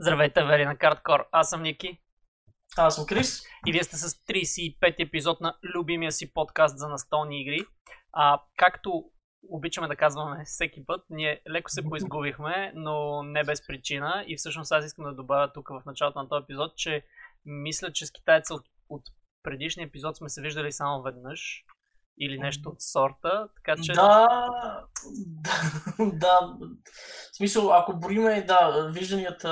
Здравейте, вери на Кардкор. Аз съм Ники. Аз съм Крис. И вие сте с 35-ти епизод на любимия си подкаст за настолни игри. Както обичаме да казваме всеки път, ние леко се поизгубихме, но не без причина. И всъщност аз искам да добавя тук в началото на този епизод, че мисля, че с китайца от предишния епизод сме се виждали само веднъж. Или нещо от сорта, така че... Да. В смисъл, ако броиме, да, вижданията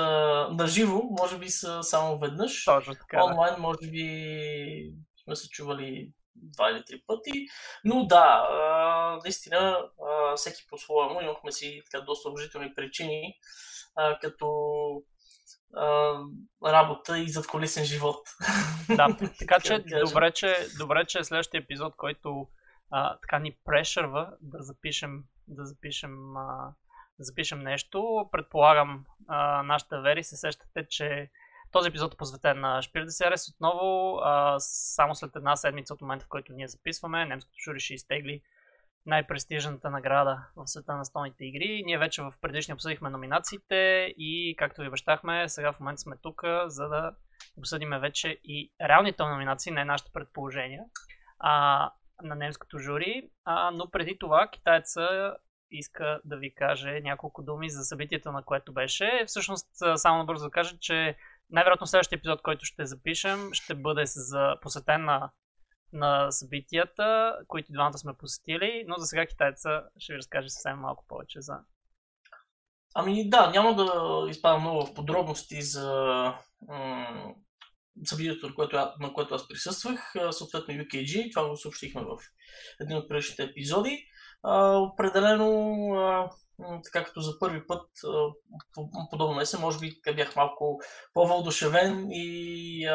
на живо, може би са само веднъж. Точно така. Онлайн, да. Може би сме се чували 2 или 3 пъти. Но да, наистина, всеки по-своему, имахме си така доста уважителни причини, като... работа и задколесен живот. Да, така че добре, че следващия епизод, който така ни прешърва да запишем нещо. Предполагам, нашата вери се сещате, че този епизод е посветен на Шпир дес Ярес отново, само след 1 седмица от момента, в който ние записваме. Немското жури ще изтегли най-престижната награда в света на настолните игри. Ние вече в предишния обсъдихме номинациите и, както ви обещахме, сега в момента сме тук, за да обсъдим вече и реалните номинации, не нашите предположения, на немското жури. Но преди това китайца иска да ви каже няколко думи за събитието, на което беше. Всъщност, само набързо да кажа, че най-вероятно следващия епизод, който ще запишем, ще бъде посветен на събитията, които двамата сме посетили, но за сега китайца ще ви разкаже съвсем малко повече за... Да, няма да изпадам много в подробности за събитието, на което аз присъствах, съответно UKG, това го съобщихме в един от предишните епизоди. Определено, така като за първи път, подобно есен, може би бях малко по-въодушевен и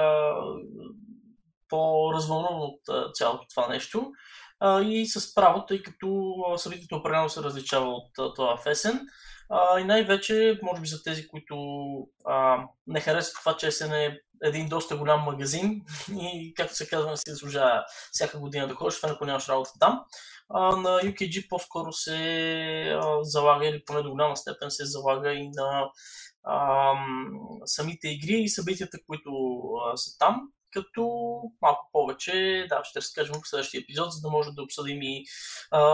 по-развълнуван от цялото това нещо и с право, тъй като събитието определено се различава от това в есен. И най-вече, може би за тези, които не харесват това, че есен е един доста голям магазин и, както се казва, се заслужава всяка година да ходиш, ако нямаш работа там. На UKG по-скоро се залага, или поне до голяма степен се залага и на самите игри и събитията, които са там. Като малко повече, да, ще разкажем в следващия епизод, за да може да обсъдим и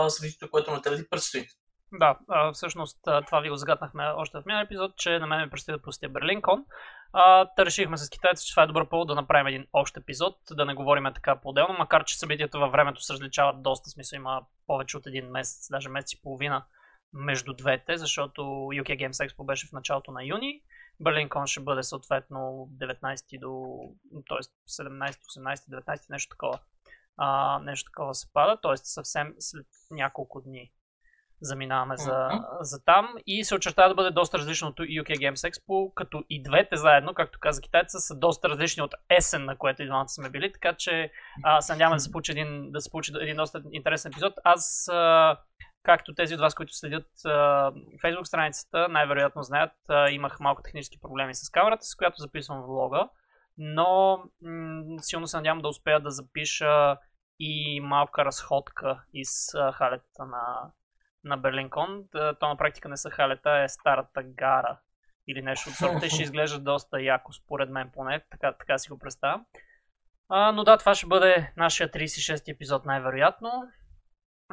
събитието, което на тебе ти предстои. Да, всъщност това ви го загатнахме още в миналия епизод, че на мен ми предстои да посетя BerlinCon. Та решихме с китайците, че това е добър повод да направим един общ епизод, да не говорим така по-отделно, макар че събитията във времето се различават доста, смисъл има повече от 1 месец, даже месец и половина между двете, защото UK Games Expo беше в началото на юни. BerlinCon ще бъде съответно 19 до, т.е. 17, 18, 19, нещо такова. Нещо такова се пада, т.е. съвсем след няколко дни заминаваме за там и се очертава да бъде доста различно от UK Games Expo, като и двете заедно, както каза китайца, са доста различни от есен, на което и двамата сме били, така че се надяваме да се получи един доста интересен епизод. Аз... Както тези от вас, които следят Facebook страницата, най-вероятно знаят, имах малко технически проблеми с камерата, с която записвам влога, но силно се надявам да успея да запиша и малка разходка из халетата на BerlinCon. То на практика не са халета, е старата гара или нещо от сорта, ще изглежда доста яко, според мен поне, така си го представям. Но да, това ще бъде нашия 36-ти епизод най-вероятно.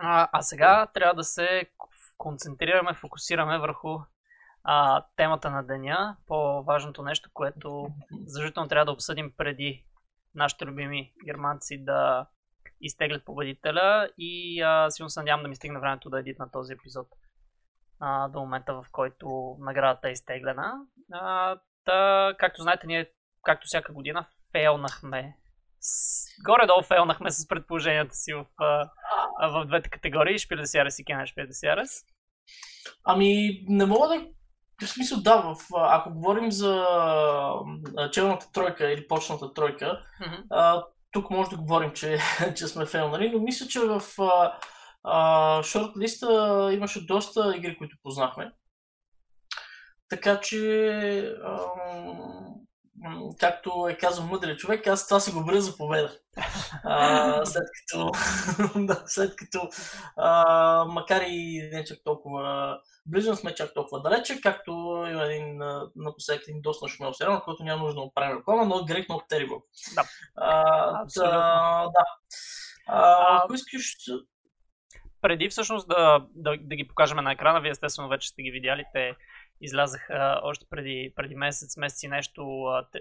А сега трябва да се концентрираме, фокусираме върху темата на деня, по-важното нещо, което задължително трябва да обсъдим преди нашите любими германци да изтеглят победителя и сигурно се надявам да ми стигне времето да едитна този епизод до момента, в който наградата е изтеглена. Както знаете, ние, както всяка година, горе-долу фейлнахме с предположенията си в двете категории, Шпир дес Ярес и Кенершпил дес Ярес. Не мога да... В смисъл да, ако говорим за челната тройка или почната тройка, тук може да говорим, че сме фейлнали, но мисля, че в шортлиста имаше доста игри, които познахме. Така че... както е казал мъдрия човек, аз това си го боря за победа. След като макар и не чак толкова близо, не сме чак толкова далече, както има един напоследък един доста шумел сериал, който няма нужда да правим реклама, но Great Not Terrible. Да. Ако искаш... Преди всъщност да ги покажем на екрана, вие естествено вече сте ги видяли, те излязах още преди месец и нещо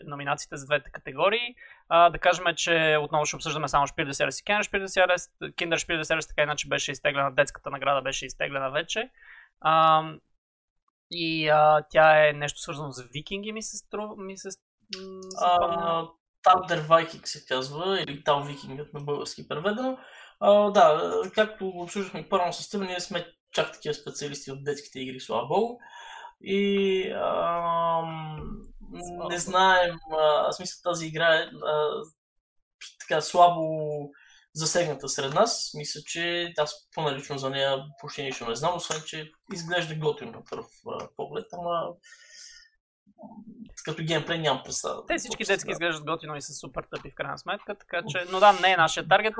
номинациите за двете категории. Да кажем, че отново ще обсъждаме само Шпир дес Ярес и Кенершпил дес Ярес. Киндершпил дес Ярес така иначе беше изтеглена, детската награда беше изтеглена вече. Тя е нещо свързано с викинги, ми се Thunder Viking се казва, или Тал Викингът на български преведено. Както обсъждахме първо с теб, ние сме чак такива специалисти от детските игри, слава богу. И не знаем, смисъл тази игра е така слабо засегната сред нас. Мисля, че аз по-налично за нея почти нищо не знам, освен, че изглежда готино на пръв поглед, ама като геймплей нямам представа. Те всички детски изглеждат готино и са супер тъпи в крайна сметка, така че, но да, не е нашия таргет,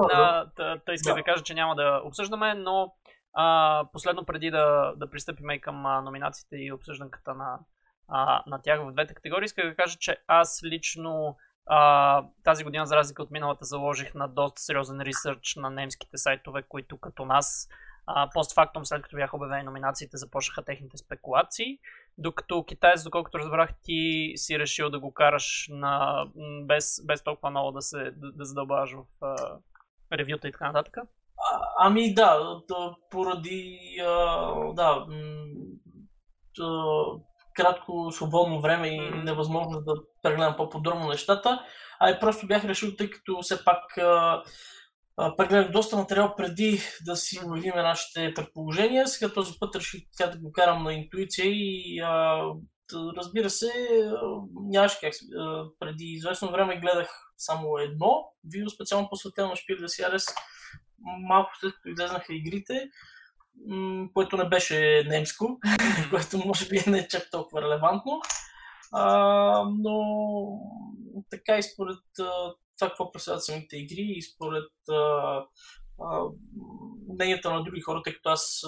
тъй иска да кажа, че няма да обсъждаме, но последно преди да пристъпим и към номинациите и обсъжданката на тях в двете категории, искам да кажа, че аз лично тази година, за разлика от миналата, заложих на доста сериозен ресърч на немските сайтове, които като нас постфактум, след като бяха обявени номинациите, започнаха техните спекулации. Докато китаец, доколкото разбрах, ти си решил да го караш без толкова много да задълбаваш в ревюта и така нататък. Поради кратко свободно време и невъзможност да прегледам по-подробно нещата, просто бях решил, тъй като все пак прегледах доста материал преди да си обявим нашите предположения, сега този път реших тя да го карам на интуиция и разбира се, нямаше как. Преди известно време гледах само едно видео специално посветено на Шпил дес Ярес, малко след като излезнаха игрите, което не беше немско, което може би не е чак толкова релевантно, но така и според това какво представят самите игри и според мненията на други хора, тъй като аз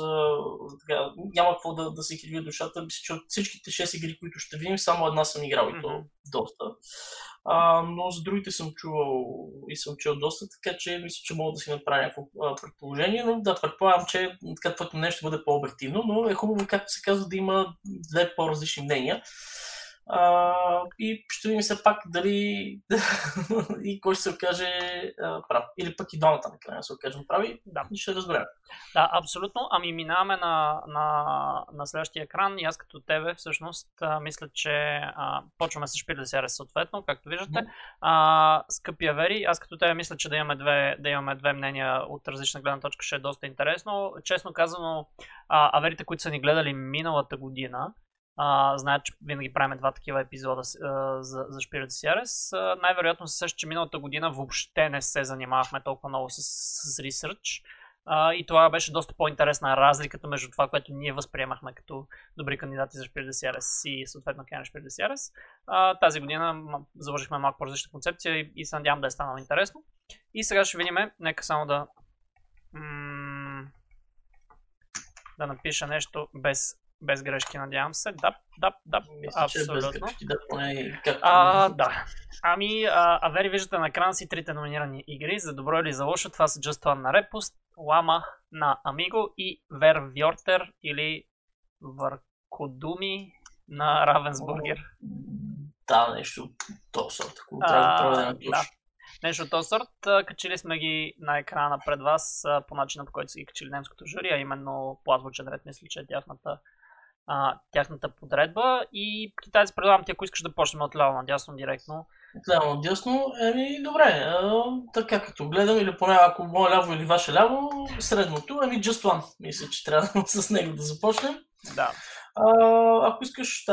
няма какво да се кривя душата, мисля, че от всичките 6 игри, които ще видим, само една съм играл и то доста. Но за другите съм чувал и съм чел доста, така че мисля, че мога да си направя някакво предположение, но да предполагам, че каквото нещо ще бъде по-обективно, но е хубаво, както се казва, да има две по-различни мнения. И ще видим все пак дали и кой ще се окаже прав. Или пък и двамата на края се окажем прави, и ще разберем. Да, абсолютно. Минаваме на следващия екран и аз като тебе всъщност мисля, че почваме с Шпил дес Ярес съответно, както виждате. Скъпия Вери, аз като тебе мисля, че да имаме две мнения от различна гледна точка ще е доста интересно. Честно казано, аверите, които са ни гледали миналата година, знаят, че винаги правим два такива епизода за Шпил дес Ярес. Най-вероятно се сеща, че миналата година въобще не се занимавахме толкова много с ресърч. И това беше доста по-интересна разликата между това, което ние възприемахме като добри кандидати за Шпил дес Ярес и съответно Кенершпил дес Ярес. Тази година заложихме малко по-различна концепция и се надявам да е станало интересно. И сега ще видим, нека само да напиша нещо без грешки, надявам се. Да, абсолютно. Вери виждате на екрана си трите номинирани игри, за добро или за лошо. Това са Just One на Repust, Lama на Амиго и Werwörter или Въркодуми на Равенсбургер. Да, нещо този сорт, ако трябва да проведем точно. Нещо от този сорт, качили сме ги на екрана пред вас по начина, по който са ги качили немското жури, а именно по азбучен ред, мисля, че е тяхната подредба. И китайци, предлагам ти, ако искаш да почнем от ляво надясно директно. От ляво надясно, добре, така като гледам, или поне ако мое ляво или ваше ляво, средното, Just One, мисля, че трябва с него да започнем. Да. Ако искаш,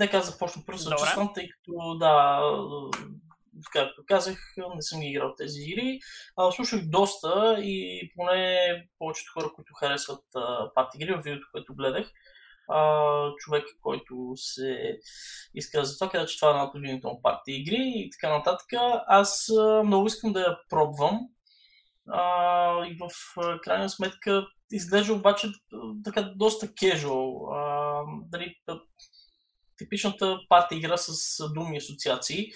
нека започна първо с Just One, тъй като както казах, не съм ги играл тези игри. Слушах доста и поне повечето хора, които харесват пат игри в видеото, което гледах, човек, който се изказва за това, каза, че това е една от любимите му парти игри и така нататък. Аз много искам да я пробвам и в крайна сметка изглежда обаче така доста кежуал. Дали типичната парти игра с думи и асоциации,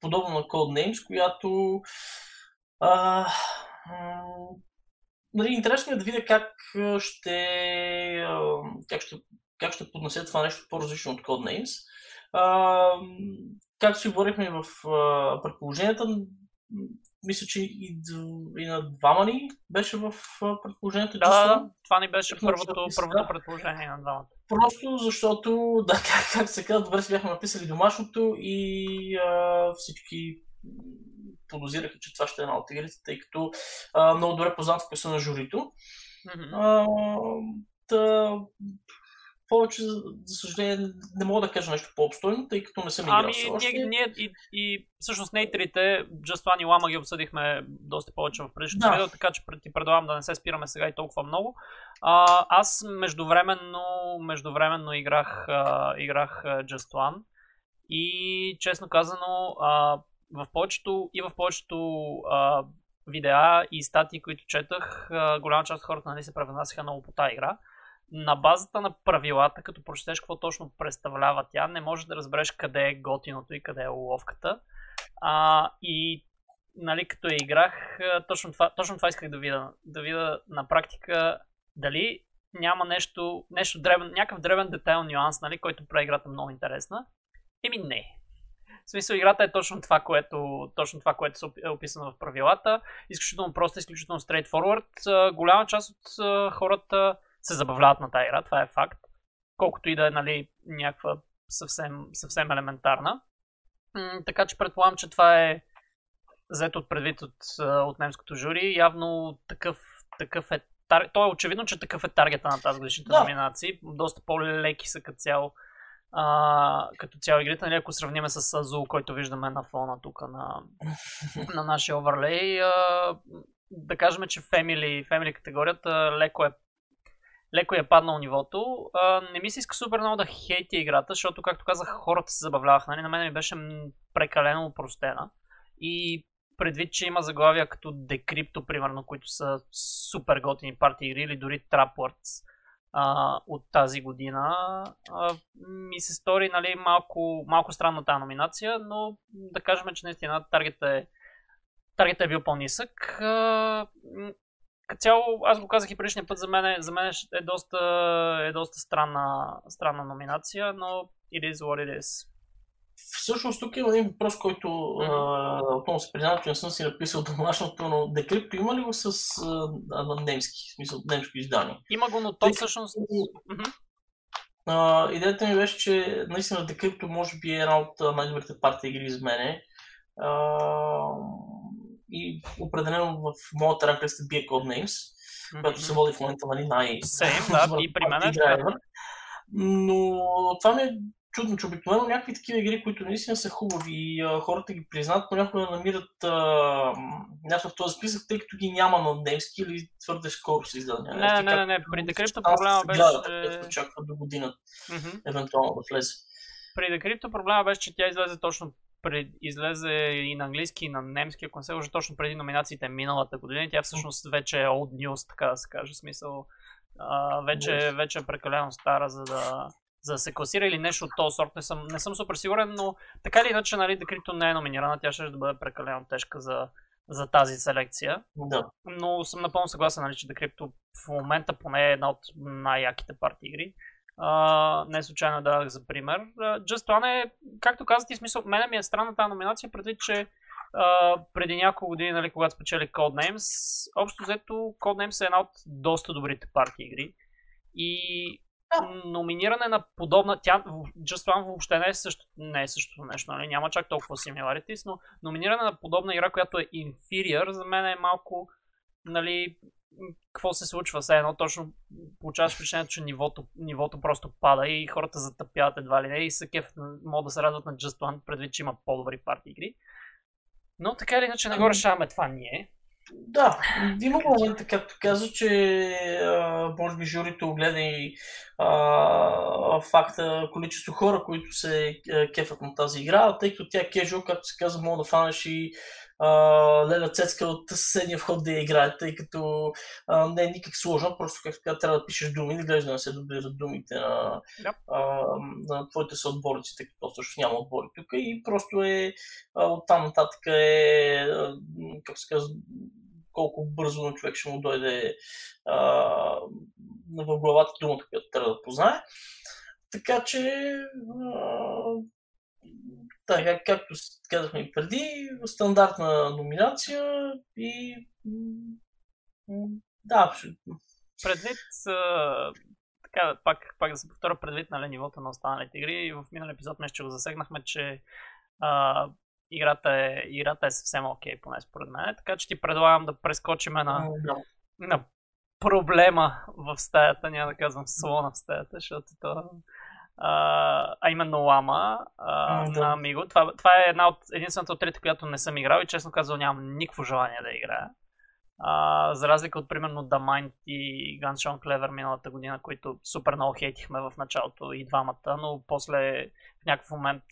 подобно на Code Names, която интересно е да видя как ще поднесе това нещо по-различно от Code Names. Както си говорихме в предположенията, мисля, че и на двама ни беше в предположението. Да, това ни беше първото предположение на двамата. Просто защото, да, как се казва, добре си бяхме написали домашното и всички подозираха, че това ще е една от игрите, тъй като много добре познат вкуса на журито. Повече, за съжаление, не мога да кажа нещо по-обстойно, тъй като не съм играл все още. Ние всъщност нейтерите, Just One и Lama ги обсъдихме доста повече в предишното видео, така че ти предлагам да не се спираме сега и толкова много. Аз междувременно играх Just One и честно казано, в повечето видеа и статии, които четах, голяма част от хората нали се превъзнасяха много по тази игра. На базата на правилата, като прочетеш какво точно представлява тя, не можеш да разбереш къде е готиното и къде е уловката. И нали, като я играх, точно това исках да видя. Да видя на практика дали няма някакъв дребен детайл нюанс, нали, който прави играта много интересна. Не. В смисъл, играта е точно това, което е описано в правилата. Изключително просто, изключително straightforward. Голяма част от хората се забавляват на тази игра, това е факт. Колкото и да е нали, някаква съвсем елементарна. Така че предполагам, че това е взето от предвид от немското жури. Явно такъв е таргет. То е очевидно, че такъв е таргета на тази годишните номинации. Доста по-леки са като цяло игрите. Нали, ако сравним с Azul, който виждаме на фона тук на нашия оверлей, да кажем, че Family категорията леко е паднал нивото. Не ми се иска супер много да хейти играта, защото, както казах, хората се забавляваха. Нали? На мен ми беше прекалено упростена. И предвид, че има заглавия като Decrypto, примерно, които са супер готини парти игри, или дори Trapwords от тази година, ми се стори нали, малко странна тази номинация, но да кажем, че наистина таргетът е бил по-нисък. Като цяло, аз го казах и предишния път, за мен е доста странна номинация, но it is what it is. Всъщност тук има един въпрос, който отново се признава, че не съм си написал домашното, но Decrypto има ли го немско издание? Има го, но то всъщност... идеята ми беше, че наистина Decrypto може би е една от най-добрите парти игри за мене. И определено в моята ранглиста бие Code Names, която се води в момента нали, най-добър. Но това ми е чудно, че обикновено някакви такива игри, които наистина са хубави и хората ги признат, понякога намират някакъв в този списък, тъй като ги няма на немски или твърде скоро са издадени. Не, при Decrypto проблема беше... Се очаква до година, евентуално да влезе. При Decrypto проблема беше, че тя излезе точно излезе и на английски, и на немски, ако не се лъжа, точно преди номинациите миналата година. Тя всъщност вече е old news, така да се каже. Смисъл, вече е прекалено стара, за да се класира или нещо от този сорт. Не съм супер сигурен, но така или иначе, нали, Decrypto не е номинирана. Тя ще бъде прекалено тежка за тази селекция. Да. Но съм напълно съгласен, нали, че Decrypto в момента поне е една от най-яките парти игри. Не случайно дадах за пример. Just One е, както казах ти, смисъл, мене ми е странна тази номинация, предвид, че преди няколко години, нали, когато спечели Code Names, общо взето Code Names е една от доста добрите парти игри. И номиниране на подобна, Just One въобще не е същото нещо, нали? Няма чак толкова similarities, но номиниране на подобна игра, която е inferior, за мен е малко, нали, какво се случва сега, едно точно получаваш впечатлението, че нивото просто пада и хората затъпяват едва ли не и са кеф, могат да се радват на Just One, предвид, че има по-добри парти игри. Но така или иначе не го решаваме това ние. Да, има момента, както каза, че може би журито огледа и факта количество хора, които се кефат на тази игра, тъй като тя е кежуал, както се казва, мога да фанеш и леля цецка от съседния вход да я играе, тъй като не е никак сложно, просто както трябва да пишеш думи, не гледаш да не се дублират думите на, на твоите съотборници, тъй като също няма отбори тук и просто е оттам нататък е, как се казва, колко бързо на човек ще му дойде в главата думата, която трябва да познае. Така че, така, както казахме и преди, стандартна номинация и да. Предвид, така, пак да се повторя, предвид на нивото на останалите игри, и в минали епизод нещо го засегнахме, че играта е съвсем окей, поне според мен. Така че ти предлагам да прескочиме на проблема в стаята, няма да казвам слона в стаята, защото то... а именно Лама на Амиго. Това е една от единствената от трите, която не съм играл и честно казвам нямам никакво желание да играя. За разлика от примерно The Mind и Ganz schön clever миналата година, които супер много хейтихме в началото и двамата, но после в някакъв момент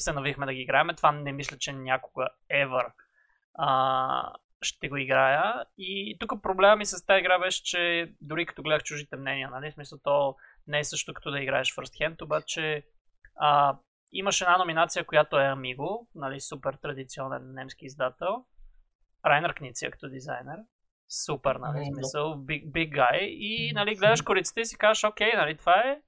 се навихме да ги играем. Това не мисля, че някога ever ще го играя. И тук проблема ми с тази игра беше, че дори като гледах чужите мнения, нали, в смисъл то не е също като да играеш first hand, обаче имаш една номинация, която е Амиго, нали, супер традиционен немски издател. Райнер Книция като дизайнер. Супер, нали, смисъл, big guy. И, нали, гледаш корицата и си кажеш, окей, нали, това е,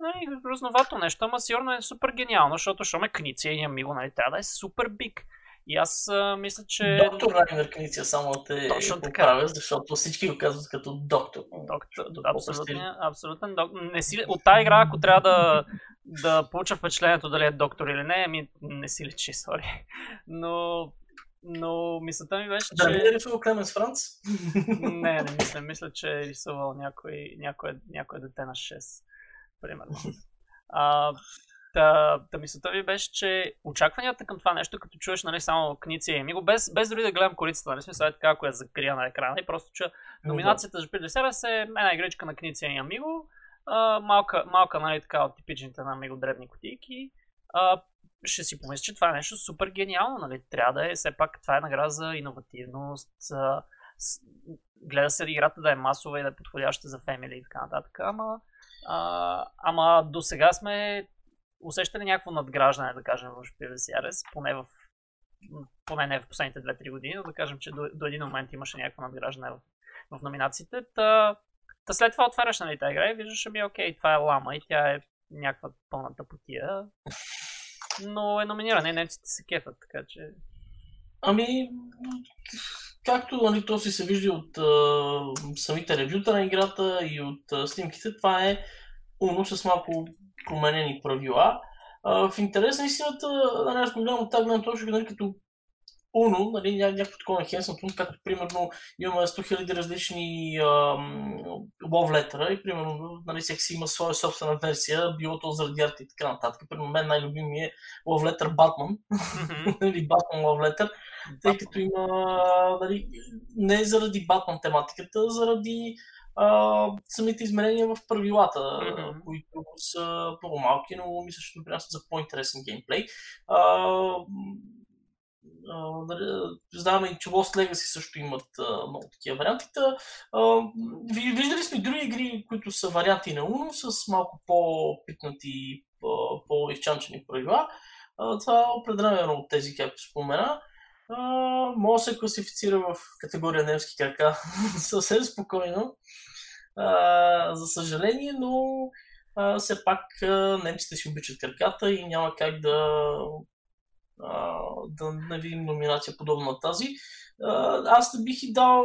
нали, разновато нещо, ама сигурно е супер гениално, защото шоме Книция и Амиго, нали, трябва да е супер big. И аз мисля, че... Доктор Райнер Книция само те поправя, защото всички го казват като доктор. Абсолютен доктор. От тази игра, ако трябва да получа впечатлението дали е доктор или не, ами не си личи, сори. Но мислята ми беше, че... Дали е рисувал Клеменс Франц? Не мисля. Мисля, че е рисувал някое дете на 6, примерно. Мисълта ви беше, че очакванията към това нещо, като чуеш, нали, само Книция и Амиго, без дори да гледам корицата, нали, смисъл е така, ако я закрия на екрана и просто чуя номинацията за Пилдесер е една игричка на Книция и Амиго, малка, нали, така от типичните на Амиго дребни кутийки. Ще си помисля, че това е нещо супер гениално, нали, трябва да е, все пак това е награда за иновативност, гледа се играта да е масова и да е подходяща за фемили и така нататък, ама до сега сме усещали някакво надграждане, да кажем, в Кастълс of Burgundy, поне не в последните 2-3 години, но да кажем, че до един момент имаше някакво надграждане в номинациите. Та след това отваряш, нали, тази игра и виждаш, ми, окей, това е Лама и тя е някаква пълна тъпотия, но е номинирана и немците се кефат, така че... Ами, както, нали, то си се вижда от самите ревюта на играта и от снимките, това е Uno с малко променени правила. В интерес на истината, аз го гледам от тази гледна точка, нали, като Uno, нали, някакво такова enhancement, както примерно имаме 100 000 различни love letter и примерно, нали, всеки си има своя собствена версия, било то заради арта и така нататък. При мен най-любими е love letter Batman, или Batman love letter, тъй като има, нали, не заради Batman тематиката, а заради самите измерения в правилата, които са много малки, но мисля, че допринасят за по-интересен геймплей. Знаме, че Lost Legacy също имат много такива варианти. Виждали сме други игри, които са варианти на Uno, с малко по-питнати, по-изчанчени правила. Това е определено от тези, както спомена. Може да се класифицира в категория немски крака съвсем спокойно, за съжаление, но все пак немците си обичат краката и няма как да не видим номинация подобна на тази. Аз не бих и дал,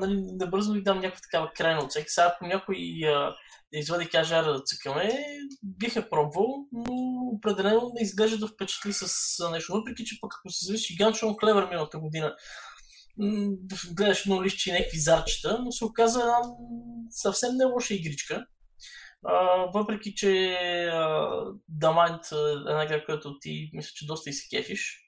нали, не бързо бих дам някаква такава крайна оценка. Сега ако някой извади каже ара да цъкаме, бих е пробвал, но определено не изглежда да впечатли с нещо. Въпреки че пък ако се завиши Ganz schön clever миналата година, гледаш едно листче и някакви зарчета, но се оказа една съвсем не лоша игричка. Въпреки че The Mind е една игра, която ти мисля, че доста и се кефиш.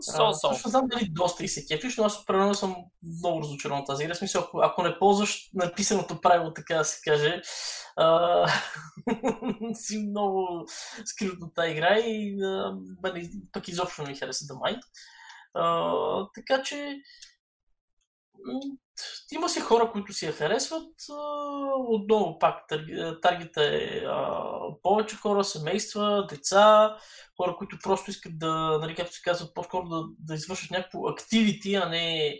Също знам дали доста и се кефиш, но аз правилно съм много разочарован тази игра. В смисъл, ако не ползваш написаното правило, така да се каже, си много скрит от тази игра и пък изобщо не ми хареса The Mind. Така че има си хора, които си я харесват. Отново пак таргета е повече хора, семейства, деца, хора, които просто искат да, нали, както се казват, по-скоро да извършат някакво activity, а не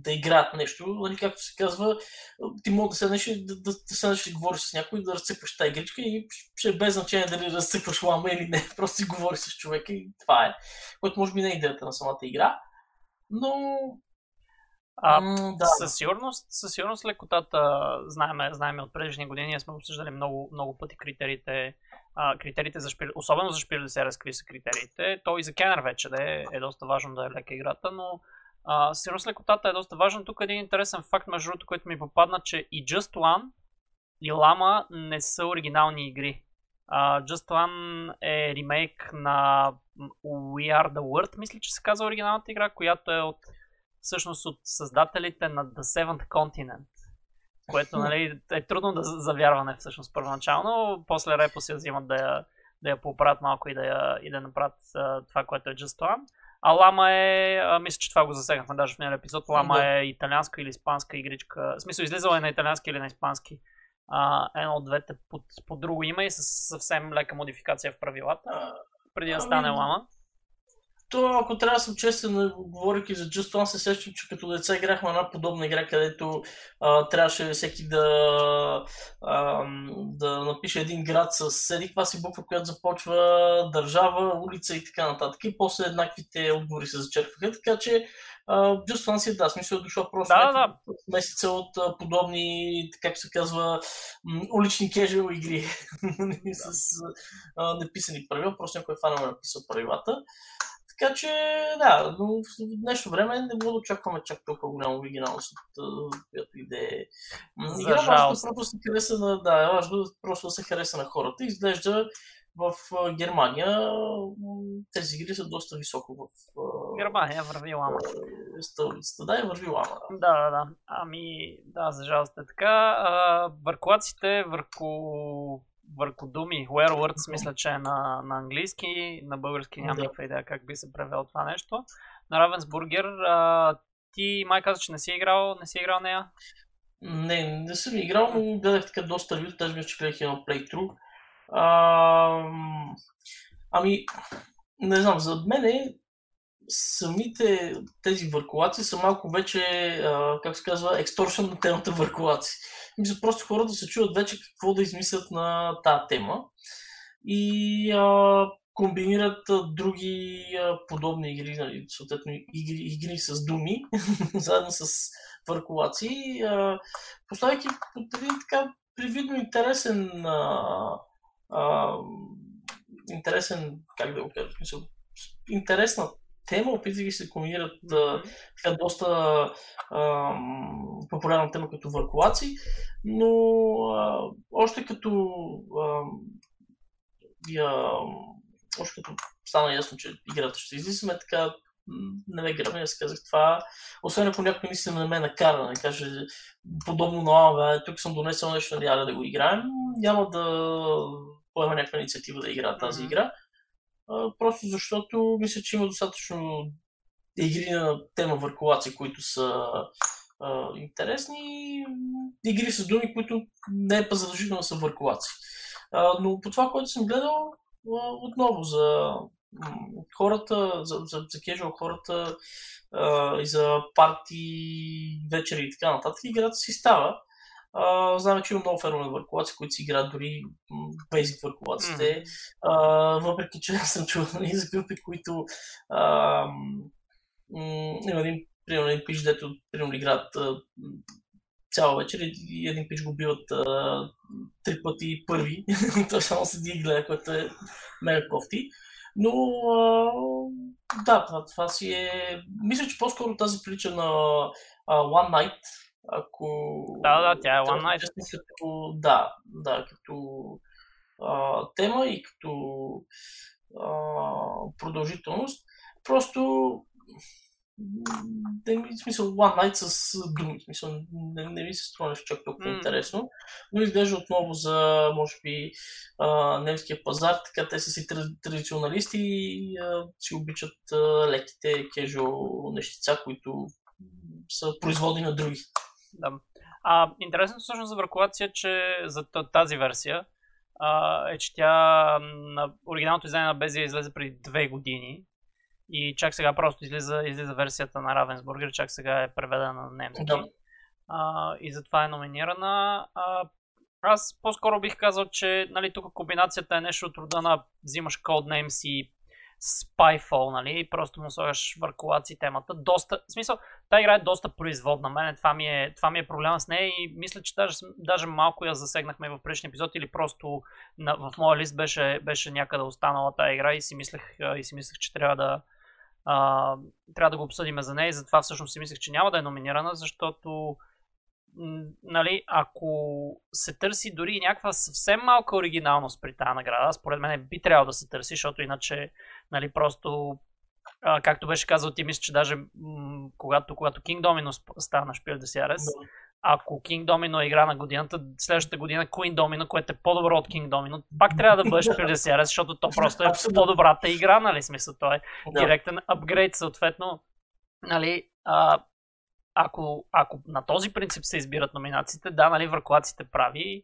да играят нещо. Нали, както се казва, ти може да седнеш и да говориш с някой, да разцепваш тази игричка и ще е без значение дали разцепваш лама или не, просто си говориш с човека и това е. Което може би не е идеята на самата игра. Но да. Със сигурност лекотата знаем от предишни години, сме обсъждали много пъти критериите за шпир, особено за шпир десера, какви са критериите. То и за кенер вече е доста важно да е лека играта, но сигурност лекотата е доста важна. Тук е един интересен факт, между другото, който ми попадна, че и Just One и Lama не са оригинални игри. Just One е ремейк на We Are The World, мисля, че се казва оригиналната игра, която е всъщност от създателите на The Seventh Continent, което, нали, е трудно да завярване всъщност първоначално, после Repust я взимат да я поправят малко и да направят това, което е Just One. А Lama е, мисля, че това го засегнахме даже в някакъв епизод, Lama е италианска или испанска игричка, в смисъл излизала е на италиански или на испански. Едно от двете под друго име и с съвсем лека модификация в правилата, преди да стане Lama. Това, ако трябва да съм честен, говорейки за Just One, се сещам, че като деца играхме една подобна игра, където трябваше всеки да напише един град с едиква си буква, която започва държава, улица и така нататък. И после еднаквите отговори се зачерпваха, така че Just One си, да, смисъл е дошъл просто месеца от подобни, как се казва, улични кежуал игри с неписани правила, просто някой е фанал написал правилата. Така че, да, но в днешно време не мога да очакваме чак толкова голяма оригиналност от която идея. Игра важно просто да се хареса на хората. Изглежда в Германия тези игри са доста високо в Германия върви Lama. Столицата, да, и върви Lama. Да. Ами, да, за жалост е така. Върклаците върху думи, Werwörter, мисля, че е на английски, на български няма никаква идея как би се превел това нещо. На Равенсбургер, ти май каза, че не си играл нея? Не съм играл, но гледах така доста ревю, даже мисля, че гледах едно плейтрук. Ами, не знам, за мен самите тези въркулаци са малко вече, как се казва, ексторшън на темата въркулаци. Мисля, просто хората се чуват вече какво да измислят на тази тема и комбинират други подобни игри, нали, съответно игри с думи, заедно с въркулаци, поставяйки под един така привидно интересен, как да го кажа, интересна тема, опитвайки се да комбинират така доста популярна тема като въркулаци, но още като стана ясно, че играта ще излизаме, така не ме гръмне, аз казах това, освен ако някой мисли на мен накара, не каже подобно на Lama, тук съм донесъл нещо, няма да го играем, няма да поема някаква инициатива да игра тази игра, просто защото мисля, че има достатъчно игри на тема въркулаци, които са интересни, игри с думи, които не е задължително са въркулаци. Но по това, което съм гледал, отново за хората, за кежуал хората и за парти, вечери и така нататък, играта си става. Знаме, че има много фенове въркулаци, които си играят дори basic въркулаците, въпреки че съм чувал и за групи, които има един пич, дето играят цяла вечер и един пич го биват 3 пъти първи, той само седи и гледа, което е мега кофти. Но да, това си е... Мисля, че по-скоро тази прилича на One Night, ако... Да, тя е One Night. Като... Да, като тема и като продължителност. Просто не ми смисъл One Night с думи, смисъл, не ми се струва нещо чак толкова интересно, но изглежда отново за, може би, немския пазар, така те са си традиционалисти и си обичат леките кежуал нещица, които са производи на други. Да. Интересното всъщност за въркулация, че за тази версия е, че тя на оригиналното издание на Безия излезе преди 2 години. И чак сега просто излиза версията на Равенсбургер, чак сега е преведена на немски. Да. И затова е номинирана. Аз по-скоро бих казал, че нали, тук комбинацията е нещо от рода на взимаш Code Names и Spyfall, нали, и просто му слагаш въркулаци темата. Доста, в смисъл, тази игра е доста производна. Мене това ми е проблема с нея и мисля, че даже малко я засегнахме в предишния епизод или просто в моя лист беше някъде останала тази игра и си мислех, че трябва да го обсъдим за нея и затова всъщност си мислех, че няма да е номинирана, защото нали, ако се търси дори някаква съвсем малка оригиналност при тази награда, според мен би трябвало да се търси, защото иначе нали, просто, както беше казал ти, мисля, че даже когато Kingdomino стана Шпил дес Ярес, ако Kingdomino е игра на годината, следващата година Queendomino, което е по-добро от Kingdomino, пак трябва да бъде Шпил дес Ярес, защото то просто е по-добрата игра, нали смисъл, то е директен апгрейд, съответно, нали, ако на този принцип се избират номинациите, да, нали, въркулаците прави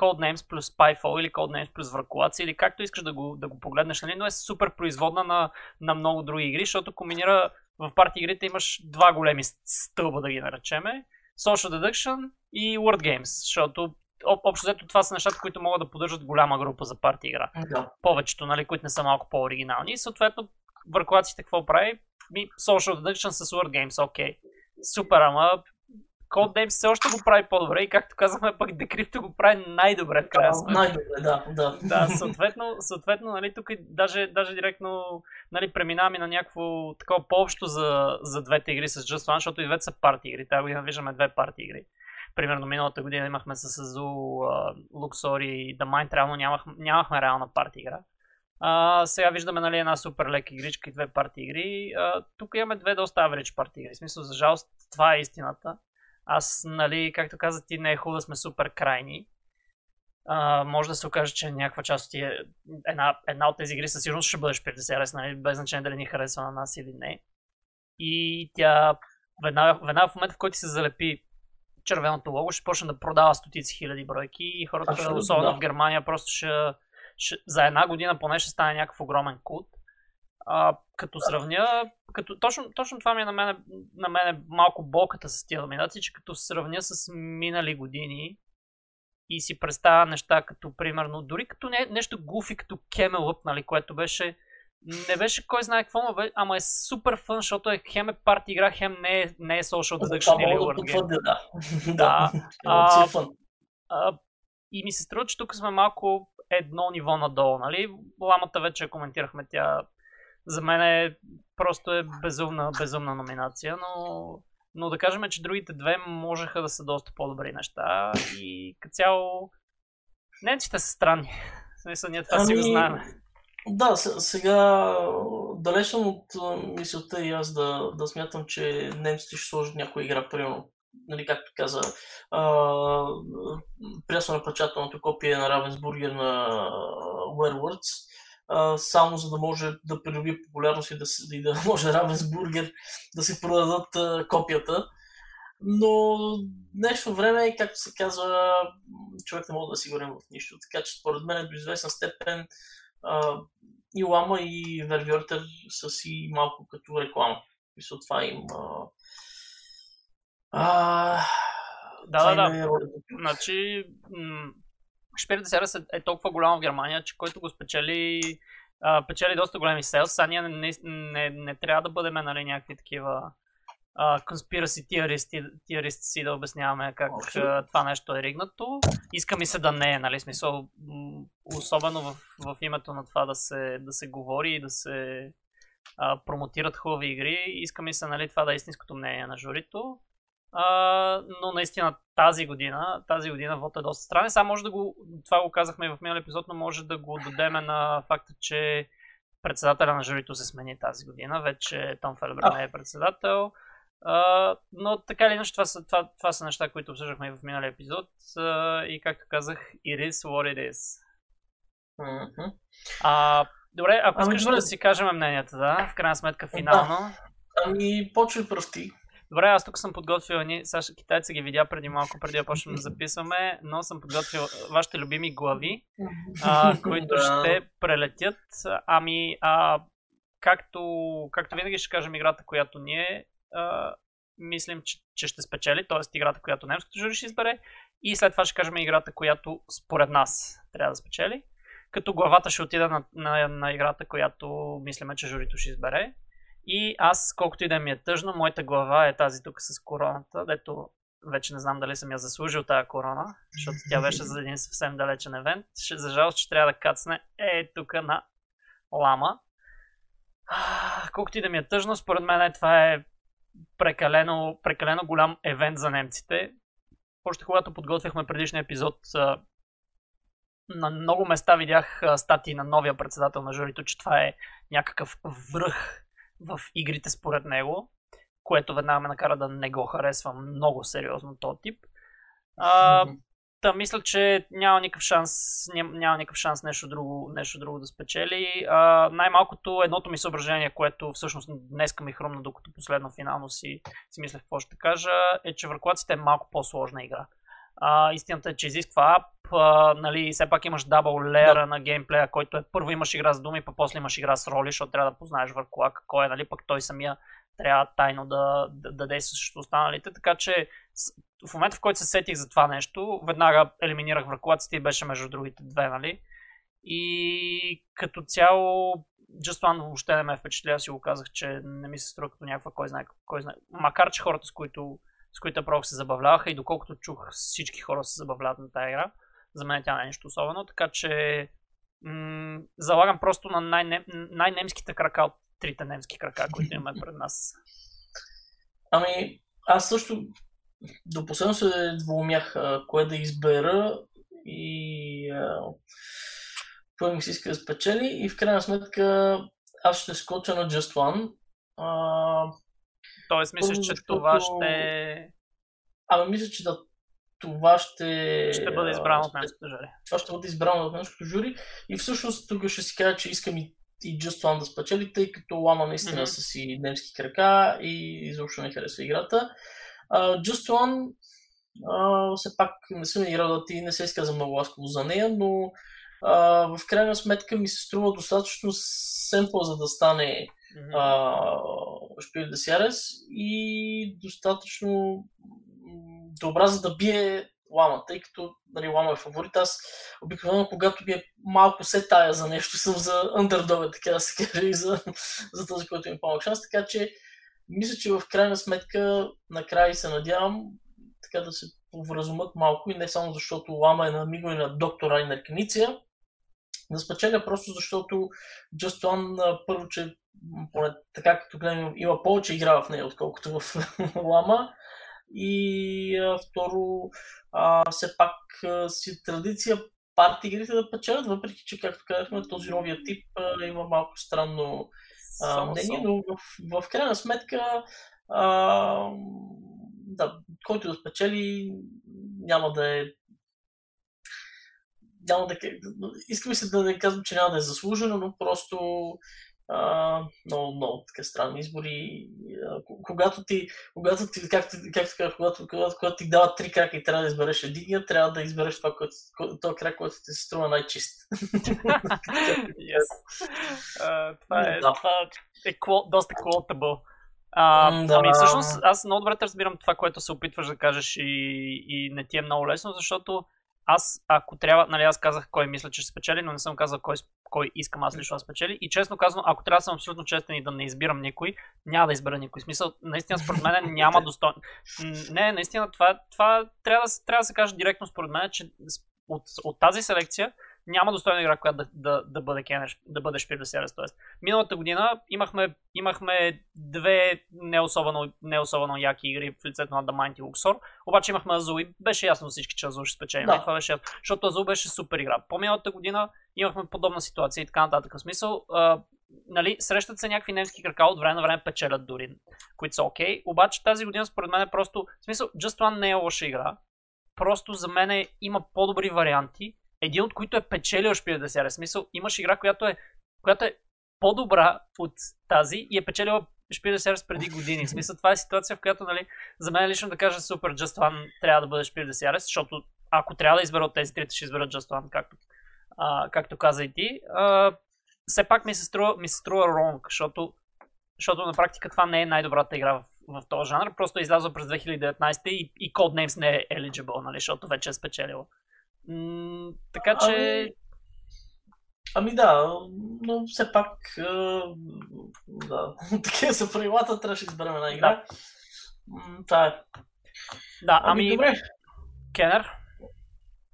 Code Names плюс Spyfall или Code Names плюс въркулация или както искаш да го погледнеш, нали, но е супер производна на много други игри, защото комбинира в парти игрите имаш два големи стълба, да ги наречеме, Social Deduction и Word Games, защото общо взето това са нещата, които могат да поддържат голяма група за парти игра. Да. Повечето, нали, които не са малко по-оригинални и съответно въркулаците какво прави? Social Deduction с Word Games, окей. Супер, ама Code Names все още го прави по-добре и както казахме пък Decrypto го прави най-добре в края. Най-добре, да. Съответно нали, тук даже директно нали, преминаваме на някакво такова по-общо за двете игри с Just One, защото и двете са парти игри. Тази година виждаме две парти игри. Примерно миналата година имахме с Azul, Luxor и The Mind, реално нямахме реална парти игра. Сега виждаме нали, една супер лека игричка и две парти игри. Тук имаме две доста average парти игри. В смисъл, за жалост, това е истината. Аз, нали, както казах ти, не е хубаво да сме супер крайни. Може да се окаже, че някаква част от една от тези игри със сигурност ще бъдеш 50 нали, без значение дали ни харесва на нас или не. И тя веднага в момента, в който се залепи червеното лого, ще почне да продава стотици хиляди бройки и хората, особено в Германия, просто за една година поне ще стане някакъв огромен култ. Като сравня, точно това ми е на мене малко болката с тия номинации, че като сравня с минали години и си представя неща като примерно, дори като нещо гуфи, като Camelot, нали, което беше, не беше кой знае какво, ама е супер фън, защото е хем е парти игра, хем не е social deduction или word game. Да. И ми се струва, че тук сме малко едно ниво надолу, нали? Ламата вече коментирахме, тя за мен просто е безумна номинация, но да кажем, че другите две можеха да са доста по-добри неща и като цяло немците са странни, в смисъл ние това си го знаем. Да, сега далеч съм от мисълта и аз да смятам, че немците ще сложат някоя игра, примерно. Нали, както каза, прясно-напечатаното копие на Равенсбургер на Werwörts, само за да може да придоби популярност и да може Равенсбургер да си продадат копията. Но днешно време, както се казва, човек не може да е сигурен в нищо. Така че според мен до известна степен и Лама и Werwörter са си малко като реклама. Мисля, това им... Да. Значи, Шпил дес Ярес е толкова голям в Германия, че който го печели доста големи селс. Сега ние не трябва да бъдем нали, някакви такива конспираси теористи си да обясняваме как това нещо е ригнато. Иска ми се да не е, нали, смисъл, особено в името на това да се говори и да се промотират хубави игри. Иска ми се нали, това да е истинското мнение на журито. Но наистина тази година вотът е доста странен. Само може да го, това го казахме и в миналия епизод, но може да го дадеме на факта, че председателя на журито се смени тази година. Вече Том Фелбер не е председател. Но така или иначе, това са неща, които обсъждахме и в миналия епизод. И както казах, it is what it is. Mm-hmm. Добре, ако искаш да си кажем мненията, да? В крайна сметка финално. Да. Почвай пръв ти. Добре, аз тук съм подготвил, китайци ги видя преди малко, преди да почнем да записваме, но съм подготвил вашите любими глави, които ще прелетят. Както винаги ще кажем играта, която ние мислим, че ще спечели, т.е. играта, която немското жюри ще избере, и след това ще кажем играта, която според нас трябва да спечели, като главата ще отида на играта, която мислиме, че журито ще избере. И аз, колкото и да ми е тъжно, моята глава е тази тук с короната, дето вече не знам дали съм я заслужил тази корона, защото тя беше за един съвсем далечен евент. За жалост, че трябва да кацне тук на Лама. Колкото и да ми е тъжно, според мен това е прекалено голям евент за немците. Още когато подготвяхме предишния епизод, на много места видях статии на новия председател на журито, че това е някакъв връх в игрите според него, което веднага ме накара да не го харесвам много сериозно този тип. Мисля, че няма никакъв шанс нещо друго да спечели. Най-малкото едното ми съображение, което всъщност днеска ми хрумна, докато последно финално си мислех какво ще кажа, е, че върклаците е малко по-сложна игра. Истината е, че изисква ап, нали, все пак имаш дабъл леера на геймплея, който е първо имаш игра с думи, па после имаш игра с роли, защото трябва да познаеш върклак кой е, нали, пък той самия трябва тайно да действа срещу останалите, така че в момента, в който се сетих за това нещо, веднага елиминирах върклаците и беше между другите две, нали, и като цяло Just One въобще не ме впечатли, аз си го казах, че не ми се струва като някаква кой знае, макар че хората, с които просто се забавляваха и доколкото чух, всички хора се забавляват на тази игра. За мен тя не е нещо особено, така че залагам просто на най-немските крака от трите немски крака, които имаме пред нас. Аз също до последно се двоумях кое да избера и кое ми се иска да спечели и в крайна сметка аз ще скоча на Just One. Тоест, мислиш, че това ще... мисля, че да, това ще... Ще бъде избрано от немското жури. Това ще бъде избрано от немското жури. И всъщност тук ще си кажа, че искам и Just One да спечели, тъй като Lama наистина са си немски крака и изобщо не харесва играта. Just One, все пак не съм играл и не се иска за много ласково за нея, но в крайна сметка ми се струва достатъчно семпъл, за да стане Шпил дес Ярес и достатъчно добра, за да бие Лама, тъй като нали, Лама е фаворит. Аз обикновено, когато ми е малко се тая за нещо, съм за андердога, така да се каже, и за този, който има по-малък шанс, така че мисля, че в крайна сметка накрая се надявам така да се повразумат малко и не само защото Лама е на Амиго и на доктор Райнер Книция, да спечеля просто защото Just One първо, че поне така като гледам има повече игра в нея, отколкото в Лама и второ все пак си традиция парти игрите да печелят, въпреки че както казахме този новия тип има малко странно мнение, но в крайна сметка който да спечели няма да искам се да не казвам, че няма да е заслужено, но просто много така странни избори. Когато ти дават три крака и трябва да избереш единия, трябва да избереш този крак, който ти се струва най-чист. Това е доста quotable. Всъщност аз много добре разбирам това, което се опитваш да кажеш и не ти е много лесно, защото аз, ако трябва, нали аз казах кой мисля, че ще спечели, но не съм казал кой искам аз лично да спечели. И честно казвам, ако трябва да съм абсолютно честен и да не избирам никой, няма да избера никой. Смисъл, наистина според мен няма достойно. Не, наистина това трябва да се каже директно според мен, че от тази селекция няма достойна игра, която да бъдеш Пип Матс Ярес. Тоест, миналата година имахме две не особено яки игри в лицето на The Mind и Luxor, обаче имахме Azul и беше ясно всички, че Azul ще спечелим. Да. Това беше, защото Azul беше супер игра. По-миналата година имахме подобна ситуация и така нататък. В смисъл, нали, срещат се някакви немски крака, от време на време печелят дори, които са окей. Обаче тази година според мен е просто, в смисъл, Just One не е лоша игра. Просто за мен има по-добри варианти, един от които е печелил Шпиле да сяре. В смисъл, имаш игра, която е по-добра от тази и е печелила Шпиле да сяре преди години. В смисъл, това е ситуация, в която, нали, за мен лично да кажа супер, Just One трябва да бъде Шпиле да сяре, защото ако трябва да избера от тези трите, ще избера Just One, както каза и ти. Все пак ми се струва wrong, защото на практика това не е най-добрата игра в този жанр. Просто е излязла през 2019 и Code Names не е eligible, нали, защото вече е спечелила. Така че... Ами да, но все пак... Да, такива са правилата, трябваше да изберем една игра. Това е. Да, ами... Добре. Кенер?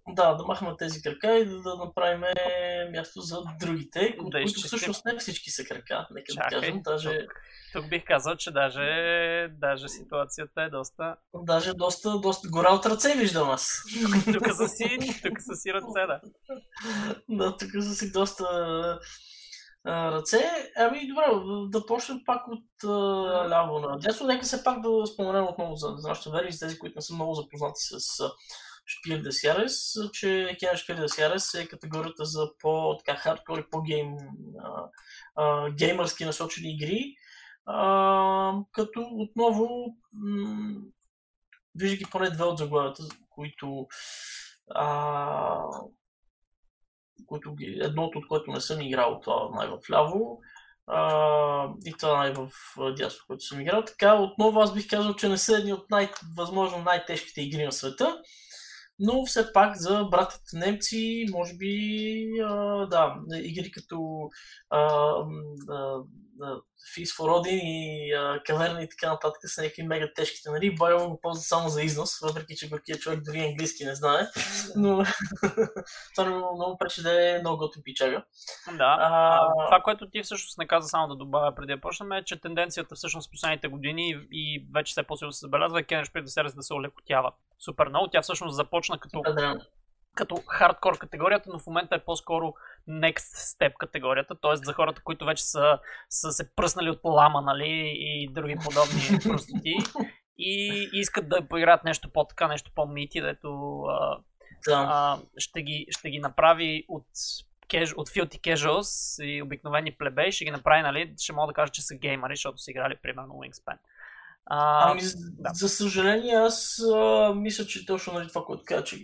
Да, да махаме тези крака и да направим място за другите, които всъщност не всички са крака, нека да кажем. Даже... Тук бих казал, че даже ситуацията е доста... Даже доста гора от ръце виждам аз. Тук са си ръце, да. Да, тук са си доста ръце. Ами добре, да почнем пак от ляво на десно. Нека се пак да споменем отново за нашите версии, тези, които не са много запознати с... Шпиле дес Ярес, че Кенершпил дес Ярес е категорията за по-хардкор и по-геймърски насочени игри. Като отново, виждайки поне две от заглавията, които едното от което не съм играл, това най-вляво. И това най-в дясно, което съм играл. Така, отново аз бих казал, че не са едни от възможно най-тежките игри на света. Но все пак за братите немци, може би, да, игри като Feast for Odin и Каверна и така нататък са някакви мега тежките, нали? Байо го ползва само за износ, въпреки че горкия човек дори английски не знае, но това много пречи да е много готов пичага. Да, това, което ти всъщност не каза, само да добавя преди да почнем, е, че тенденцията всъщност в последните години и вече все по-силно се забелязва, Кенершпил дес Ярес да се олекотява супер много. Тя всъщност започна като хардкор категорията, но в момента е по-скоро next step категорията, т.е. за хората, които вече са се пръснали от Лама, нали, и други подобни простоти и искат да поиграят нещо по-така, нещо по-мити, дето ще ги направи от filthy casuals и обикновени плебеи, ще ги направи, нали, ще мога да кажа, че са геймари, защото са играли примерно Wingspan. Ами, да. За съжаление, аз мисля, че точно, нали, това, което каза, че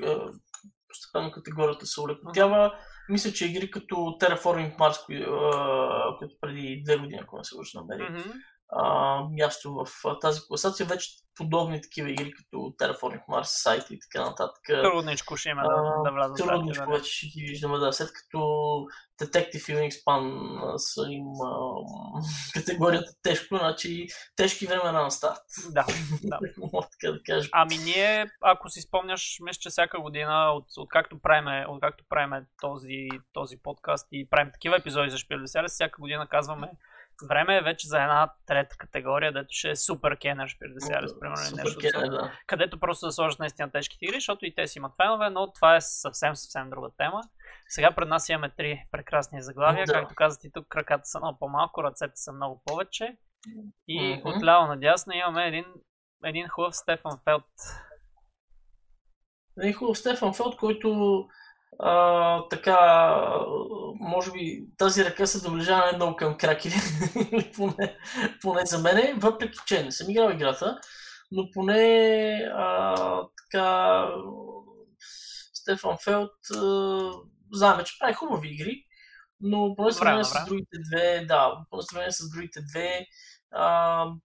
постепенно категорията се улекотява. Мисля, че игри като Terraforming Mars, които преди 2 години, ако не се лъжа, намери място в тази класация, вече подобни такива игри като Terraforming Mars, сайт и така нататък. Трудничко ще има да влязат. Трудничко вече ще ги виждаме, да. След като Detective и Wingspan са им категорията тежко, значи тежки времена на старт. Да, да. Мога така да кажа. Ами ние, ако си спомняш, мисля, че всяка година, откакто правиме този подкаст и правим такива епизоди за Шпиле дес Ярес, всяка година казваме, време е вече за една трета категория, дето ще е супер Кенершпил дес Ярес, примерно нещо. Където просто да сложат наистина тежките игри, защото и те си имат фенове, но това е съвсем друга тема. Сега пред нас имаме три прекрасни заглавия. Да. Както казах и тук, краката са много по-малко, ръцете са много повече. И отляво надясно имаме един хубав Стефан Фелд. Един хубав Стефан Фелд, който... така, може би тази ръка се доближава най-много към краки, поне за мене, въпреки че не съм играл играта, но поне така Стефан Фелд знаме, че прави хубави игри, но поне сравнение с другите две,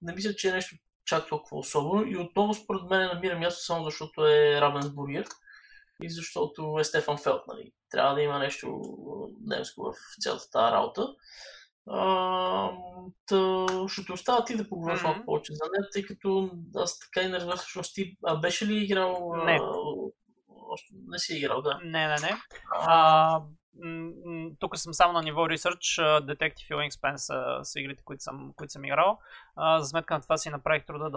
не мисля, че е нещо чак толкова особено и отново според мен намира място само защото е Равенсбургер. И защото е Стефан Фелд, нали. Трябва да има нещо немско в цялата тази работа. Ще те остава ти да поговориш малко повече за нея, тъй като аз така и не разбрах всъщност ти беше ли играл? Не. Не си играл, да. Не. Тук съм само на ниво ресърч. Detective и Wingspan са игрите, които съм играл. За сметка на това си направих труда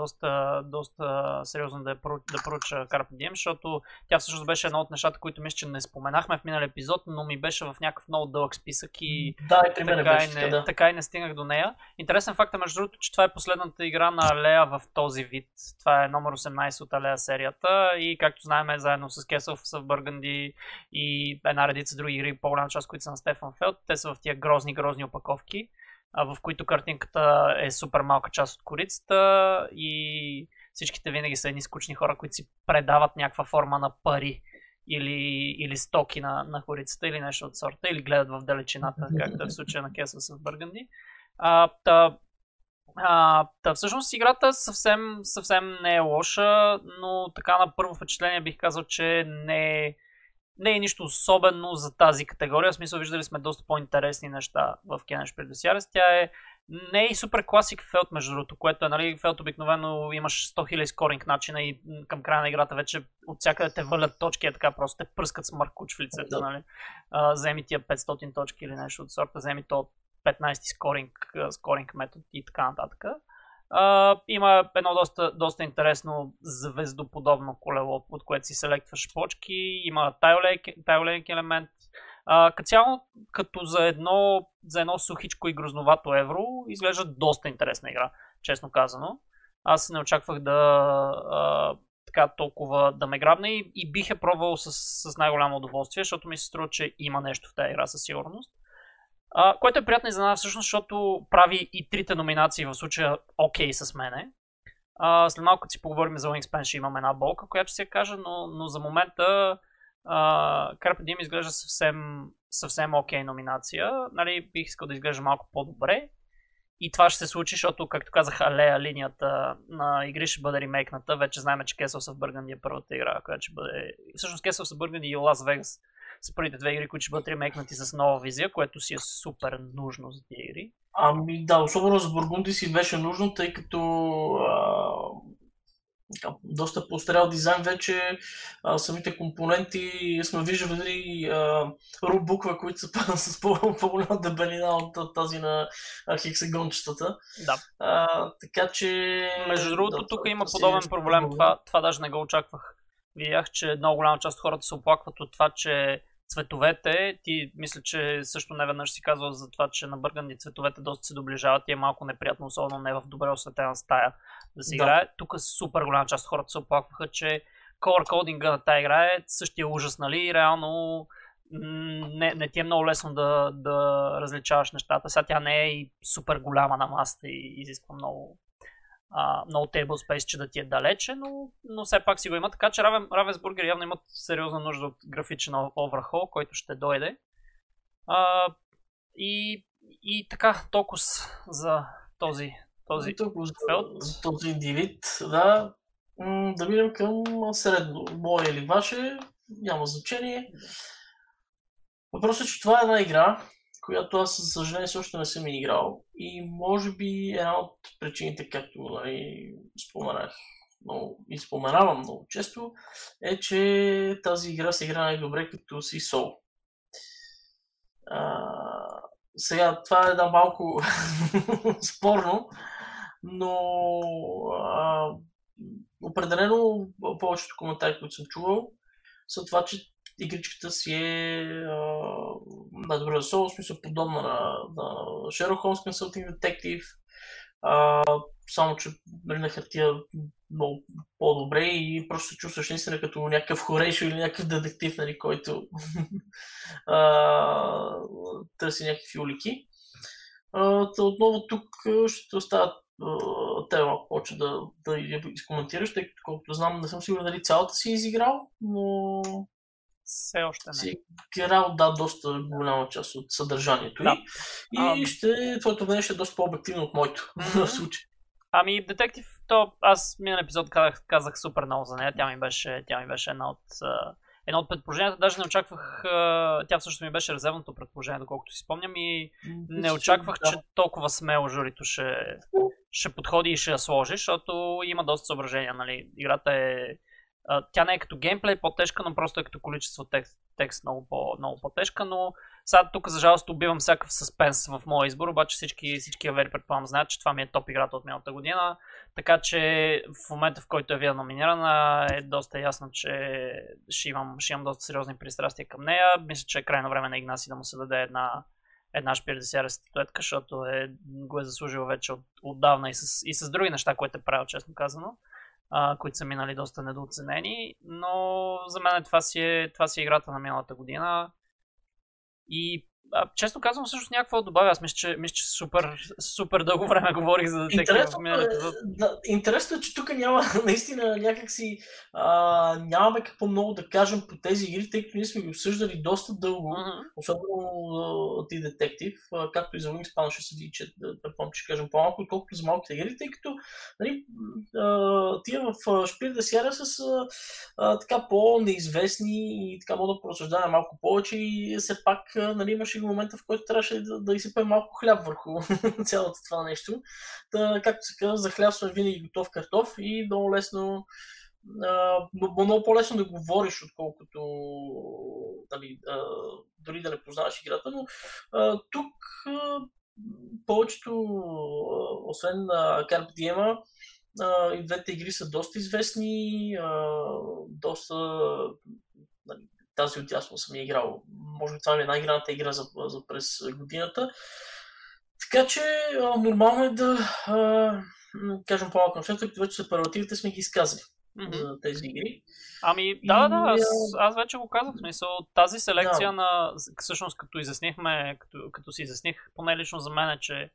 доста сериозно да проуча Carpe Diem, защото тя всъщност беше едно от нещата, които мисля, че не споменахме в минал епизод, но ми беше в някакъв много дълъг списък и, да, и така и не стигнах до нея. Интересен факт е между другото, че това е последната игра на Алея в този вид. Това е номер 18 от Алея серията и както знаем е заедно с Castles of Burgundy и една редица други игри, по-голяма част, които са на Стефан Фелд. Те са в тия грозни опаковки, в които картинката е супер малка част от корицата и всичките винаги са едни скучни хора, които си предават някаква форма на пари или стоки на корицата или нещо от сорта, или гледат в далечината, както е в случая на Castles of Burgundy. Всъщност играта съвсем не е лоша, но така на първо впечатление бих казал, че не е нищо особено за тази категория. В смисъл, виждали сме доста по-интересни неща в Кенершпил дес Ярес. Тя не е и супер класик Фелд, между другото, което е, нали, Фелд обикновено имаш 100 000 скоринг начина и към края на играта вече от всякъде те валят точки, е така просто те пръскат с маркуч в лицето, нали. Вземи тия 500 точки или нещо от сорта, вземи то 15 скоринг метод и така нататък. Има едно доста интересно звездоподобно колело, под което си селектваш почки, има тайлейк елемент. Като за едно сухичко и грозновато евро изглежда доста интересна игра, честно казано. Аз не очаквах толкова да ме грабне и бих я пробвал с най-голямо удоволствие, защото ми се струва, че има нещо в тази игра със сигурност. Което е приятно изненада всъщност, защото прави и трите номинации в случая окей с мене. След малко си поговорим за Wingspan, ще имам една болка, която ще се кажа, но за момента Carpe Diem изглежда съвсем окей номинация. Нали, бих искал да изглежда малко по-добре. И това ще се случи, защото, както казах, алея линията на игри ще бъде ремейкната. Вече знаем, че Castles of Burgundy е първата игра, която ще бъде... Всъщност Castles of Burgundy и Las Vegas са първите две игри, които ще бъдат ремейкнати с нова визия, което си е супер нужно за тези игри. Ами да, особено за Бургунди си беше нужно, тъй като доста по-старял дизайн вече, самите компоненти сме виждали рубуква, които са с по-голяма дебелина от тази на хексагончетата. Да. Така че... Между другото, тук има подобен проблем, това даже не го очаквах. Видях, че много голяма част от хората се оплакват от това, че цветовете, ти мисля, че също неведнъж си казвал за това, че на Бърганди цветовете доста се доближават и е малко неприятно, особено не в добре осветена стая да се играе. Тук супер голяма част от хората се оплакваха, че color coding-а на тази игра е същия ужас, нали? Реално не ти е много лесно да различаваш нещата. Сега тя не е и супер голяма на масата и изисква много table space, че да ти е далече, но все пак си го има. Така че Ravensburger явно имат сериозна нужда от графичен overhaul, който ще дойде. И така, толкова за този фелд. Този индивид, да. Да минем към средно. Мое или ваше, няма значение. Въпросът е, че това е една игра, която аз, за съжаление, също не съм играл. И може би една от причините, както споменах и споменавам много често, е, че тази игра се игра най-добре като си сол. Сега, това е да малко спорно, но определено повечето коментари, които съм чувал, са това, че игричката си е най-добре за соло, в смисъл подобна на Sherlock Holmes Consulting Detective, само че на хартия много по-добре и просто се чувстваш наистина като някакъв хорейшо или някакъв детектив, нали, който търси някакви улики. Отново тук ще остават тема, почва да изкоментираш, тъй като колкото знам, не съм сигурен дали цялата си изиграл, но... Все още не. Си герал, да, доста голяма част от съдържанието. Да. Твоето мнение ще е доста по-обективно от моето в случай. Ами, Detective, аз минал епизод казах супер много за нея. Тя ми беше едно от предположенията. Даже не очаквах, тя всъщност ми беше резервното предположение, доколкото си спомням, и не очаквах, че толкова смело журито ще подходи и ще я сложи, защото има доста съображения, нали. Играта е Тя не е като геймплей по-тежка, но просто е като количество текст много по-тежка, но сега тук за жалост убивам всякакъв съспенс в моя избор, обаче всички авери предполагам знаят, че това ми е топ играта от миналата година, така че в момента, в който я видя номинирана, е доста ясно, че ще имам доста сериозни пристрастия към нея. Мисля, че е крайно време на Игнаси да му се даде една Шпир дес Ярес статуетка, защото го е заслужила вече отдавна и с други неща, които е правил, честно казано, които са минали доста недооценени, но за мен това си е играта на миналата година. И честно казвам, всъщност някакво добавя. Аз мисля, че супер дълго време говорих за Detective в миналия епизод. Да, интересно е, че тук няма, наистина някакси нямаме какво много да кажем по тези игри, тъй като ние сме ги обсъждали доста дълго, особено ти Detective, както и за Wingspan ще седи, че предполагам, че кажем по-малко, отколкото за малките игри, тъй като нали, тия в Шпир дес Ярес с така по-неизвестни и така мога да поразсъждаваме малко повече и все пак нали, имаше го момента, в който трябваше да изсипе малко хляб върху цялото това нещо. Та, както се казва, за хляб сме винаги готов картоф и много лесно, много по-лесно да говориш, отколкото дали, дори да не познаваш играта, но тук повечето, освен Carpe Diem, и двете игри са доста известни, доста нали, тази от ясно съм я играл. Може би това ми е най-граната игра за през годината. Така че нормално е да кажем по-малко нещата, като вече сепаративите сме ги изказали за тези игри. Ами да, аз вече го казах. Мисъл, тази селекция на... Всъщност като изяснихме, като си изясних, поне лично за мен е, че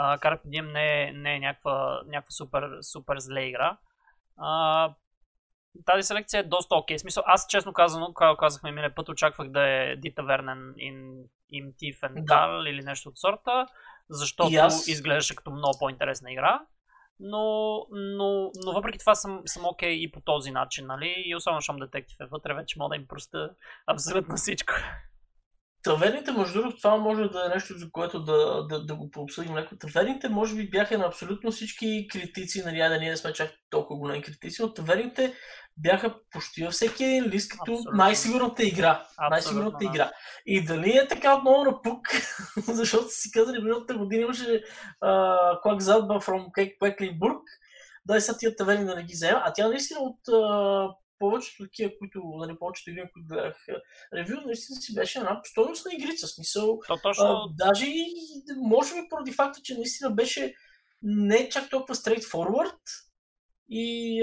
Carpe Diem не е някаква супер зле игра. Тази селекция е доста окей. Смисъл, аз честно казано, когато казахме миналия път, очаквах да е Дита Вернен им Тиф енд Карл или нещо от сорта, защото изглеждаше като много по-интересна игра, но въпреки това съм окей и по този начин, нали? И особено щом Детектив е вътре, вече мога да им проста абсолютно всичко. Таверните, между другото, това може да е нещо, за което да го пообсъдим леко. Таверните, може би, бяха на абсолютно всички критици, нали, да ние не сме чак толкова големи критици, но таверните бяха почти във всеки един лист като най-сигурната игра. Най-сигурната игра. И дали е така отново на пук, защото си казали, миналата година имаше Quack Zadba from Quacklinburg, да и сега тия таверни да не ги взема, а тя наистина от... повечето такива, нали, повечето игри, които гледах ревю, наистина си беше една стойностна игрица, смисъл. Даже и може би поради факта, че наистина беше не чак толкова straightforward и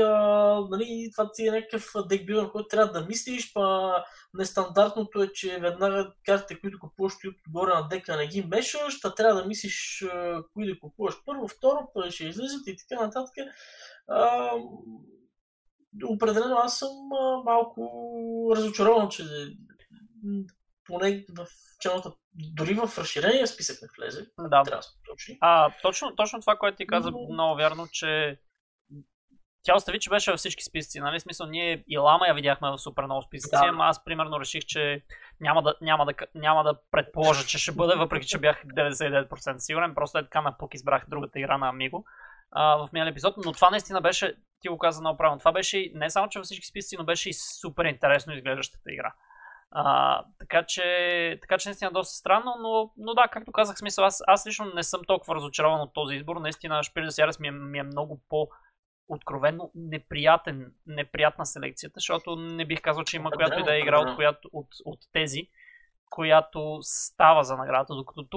нали, това ти е някакъв декбилър, който трябва да мислиш, па нестандартното е, че веднага картите, които купуваш ти отгоре на дека не ги мешаш, та трябва да мислиш кои да купуваш първо, второ, па ще излизат и така нататък. Определено аз съм малко разочарован, че поне в челната, дори в разширения списък не влезе. Да. Трябва да се точи. Точно това, което ти каза, много вярно, че тя остави, че беше във всички списъци, нали? В смисъл, ние и Лама я видяхме в супер много списъци, ама аз примерно реших, че няма да предположа, че ще бъде, въпреки че бях 99% сигурен, просто е така напук избрах другата игра на Амиго в миналия епизод, но това наистина беше, ти го каза много правилно, това беше не само, че във всички списъци, но беше и супер интересно изглеждащата игра. Така че наистина доста странно, но да, както казах, смисъл, аз лично не съм толкова разочарован от този избор, наистина Шпир дес Ярес ми е много по-откровенно неприятна селекцията, защото не бих казал, че има която и да е игра от тези, която става за наградата, докато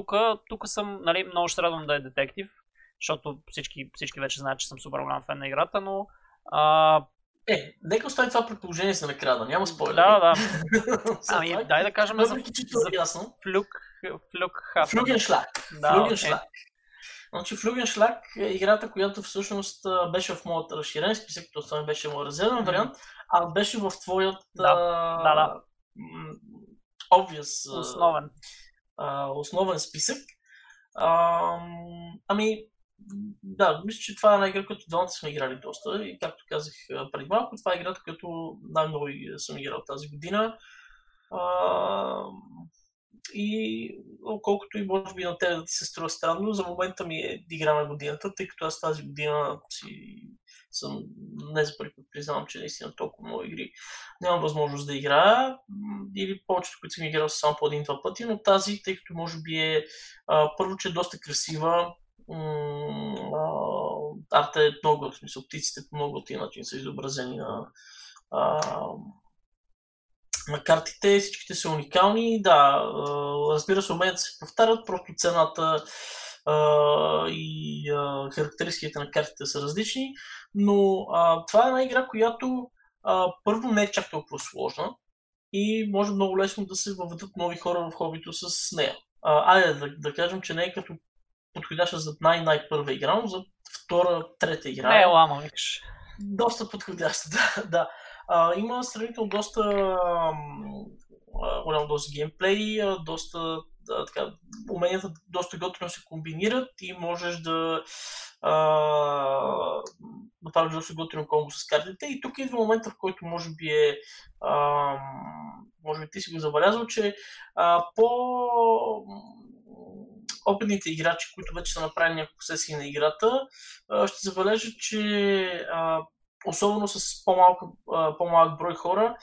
тук съм, нали, много ще радвам да е Детектив, защото всички вече знаят, че съм супер голям фен на играта, но... нека остави това предположение за накрая, няма спойлери. Да. Ами, дай да кажем за Флюгеншлаг. Значи Флюгеншлаг е играта, която всъщност беше в моят разширен списък, като това беше моят резервен вариант, а беше в твоят... obvious... Основен списък. Ами, да, мисля, че това е една игра, която двамата сме играли доста и както казах преди малко, това е играта, която най-много съм играл тази година и колкото и може би на тебе да ти се струва странно, за момента ми е игра на годината, тъй като аз тази година си съм, не за първи път признавам, че наистина толкова много игри нямам възможност да играя, или повечето, които съм играл само по един-два пъти, но тази, тъй като може би е първо, че е доста красива, арта е много, в смисъл птиците по много от начин са изобразени на на картите, всичките са уникални, да, разбира се, уменията се повтарят, просто цената и характеристиките на картите са различни, но това е една игра, която първо не е чак толкова сложна и може много лесно да се въведат нови хора в хобито с нея. Айде да кажем, че не е като подходяща за най-първа игра, но за втора, трета игра. Не, Лама, викаш. Доста подходяща, да. Има сравнително доста голям доза геймплей, доста така, уменията доста готино се комбинират и можеш да направиш доста готино комбо с картите. И тук идва момента, в който може би е, може би ти си го забелязал, че по-опитните играчи, които вече са направили няколко сесии на играта, ще забележат, че особено с по-малък брой хора,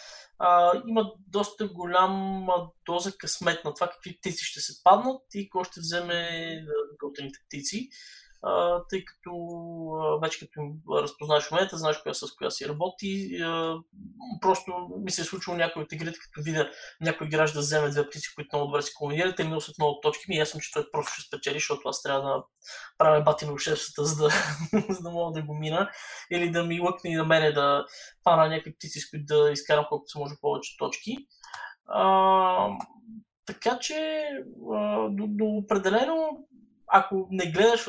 има доста голяма доза късмет на това какви птици ще се паднат и кой ще вземе готените птици, тъй като вече като им разпознаеш момента, знаеш коя с коя си работи. Просто ми се е случило някои от игрите, като видя някой играч да вземе две птици, които много добре се комбинират и минал след много точки ми, ясно, че той просто ще спечели, защото аз трябва да правя бати в шефствата, за да мога да го мина, или да ми лъкне и на мене да пана някакви птици, с които да изкарам колкото се може повече точки. Така че до определено, ако не гледаш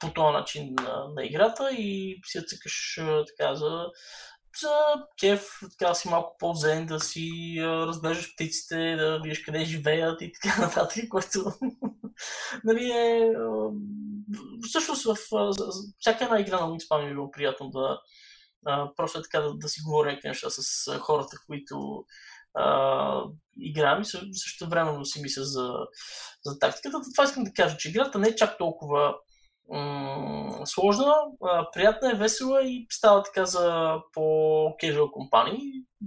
по този начин на играта и си я цъкаш така за кеф, така си малко по-зен, да си разглеждаш птиците, да видиш къде живеят и така нататък, което нали е... Всъщност всяка една игра на Wingspan ми е било приятно да просто така да си говоря някакви неща с хората, които играм и също времено си мисля за тактиката. Това искам да кажа, че играта не е чак толкова сложна, приятна е, весела и става така за по-кежуал компании.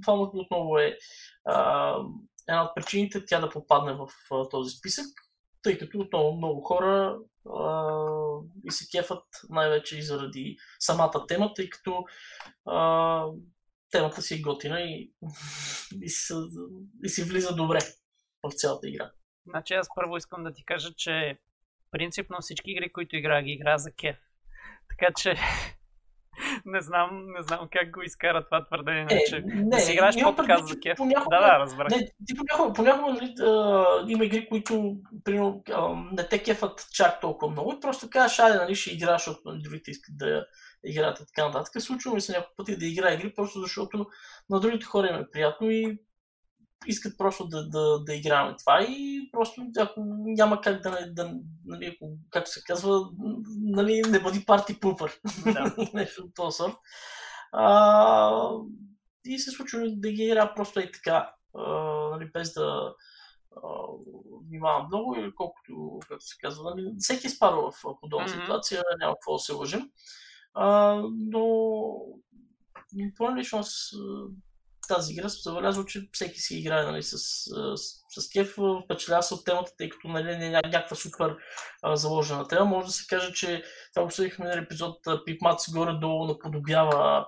Това му отново е една от причините тя да попадне в този списък, тъй като отново много хора и се кефат най-вече и заради самата тема, тъй като темата си е готина и си влиза добре в цялата игра. Значи аз първо искам да ти кажа, че принципно всички игри, които игра, ги игра за кеф. Така че не знам как го изкара това твърдение, че не си играеш по-така за кеф. Понякога, да, разбрах. Не, ти понякога нали, има игри, които примерно, не те кефат чак толкова много и просто кажеш, айде, нали, ще играш, защото другите искат да играят и така нататък. Случва ми се няколко пъти да играя игри, просто защото на другите хора им е приятно и искат просто да играем това и просто ако няма как да нали, както се казва, нали, не бъди парти пупър. Да. Нещо от този сорт. И се случва да ги игра просто и така, нали, без да внимавам много или колкото, както се казва, нали, всеки изпарва в подобна ситуация, няма какво да се лъжим. Но по-лично аз тази игра съм забелязал, че всеки си играе нали, с кеф, впечатлява се от темата, тъй като нали, не е някаква супер заложена тема. Може да се каже, че това обсъдихме на епизод Pip Matz горе-долу наподобява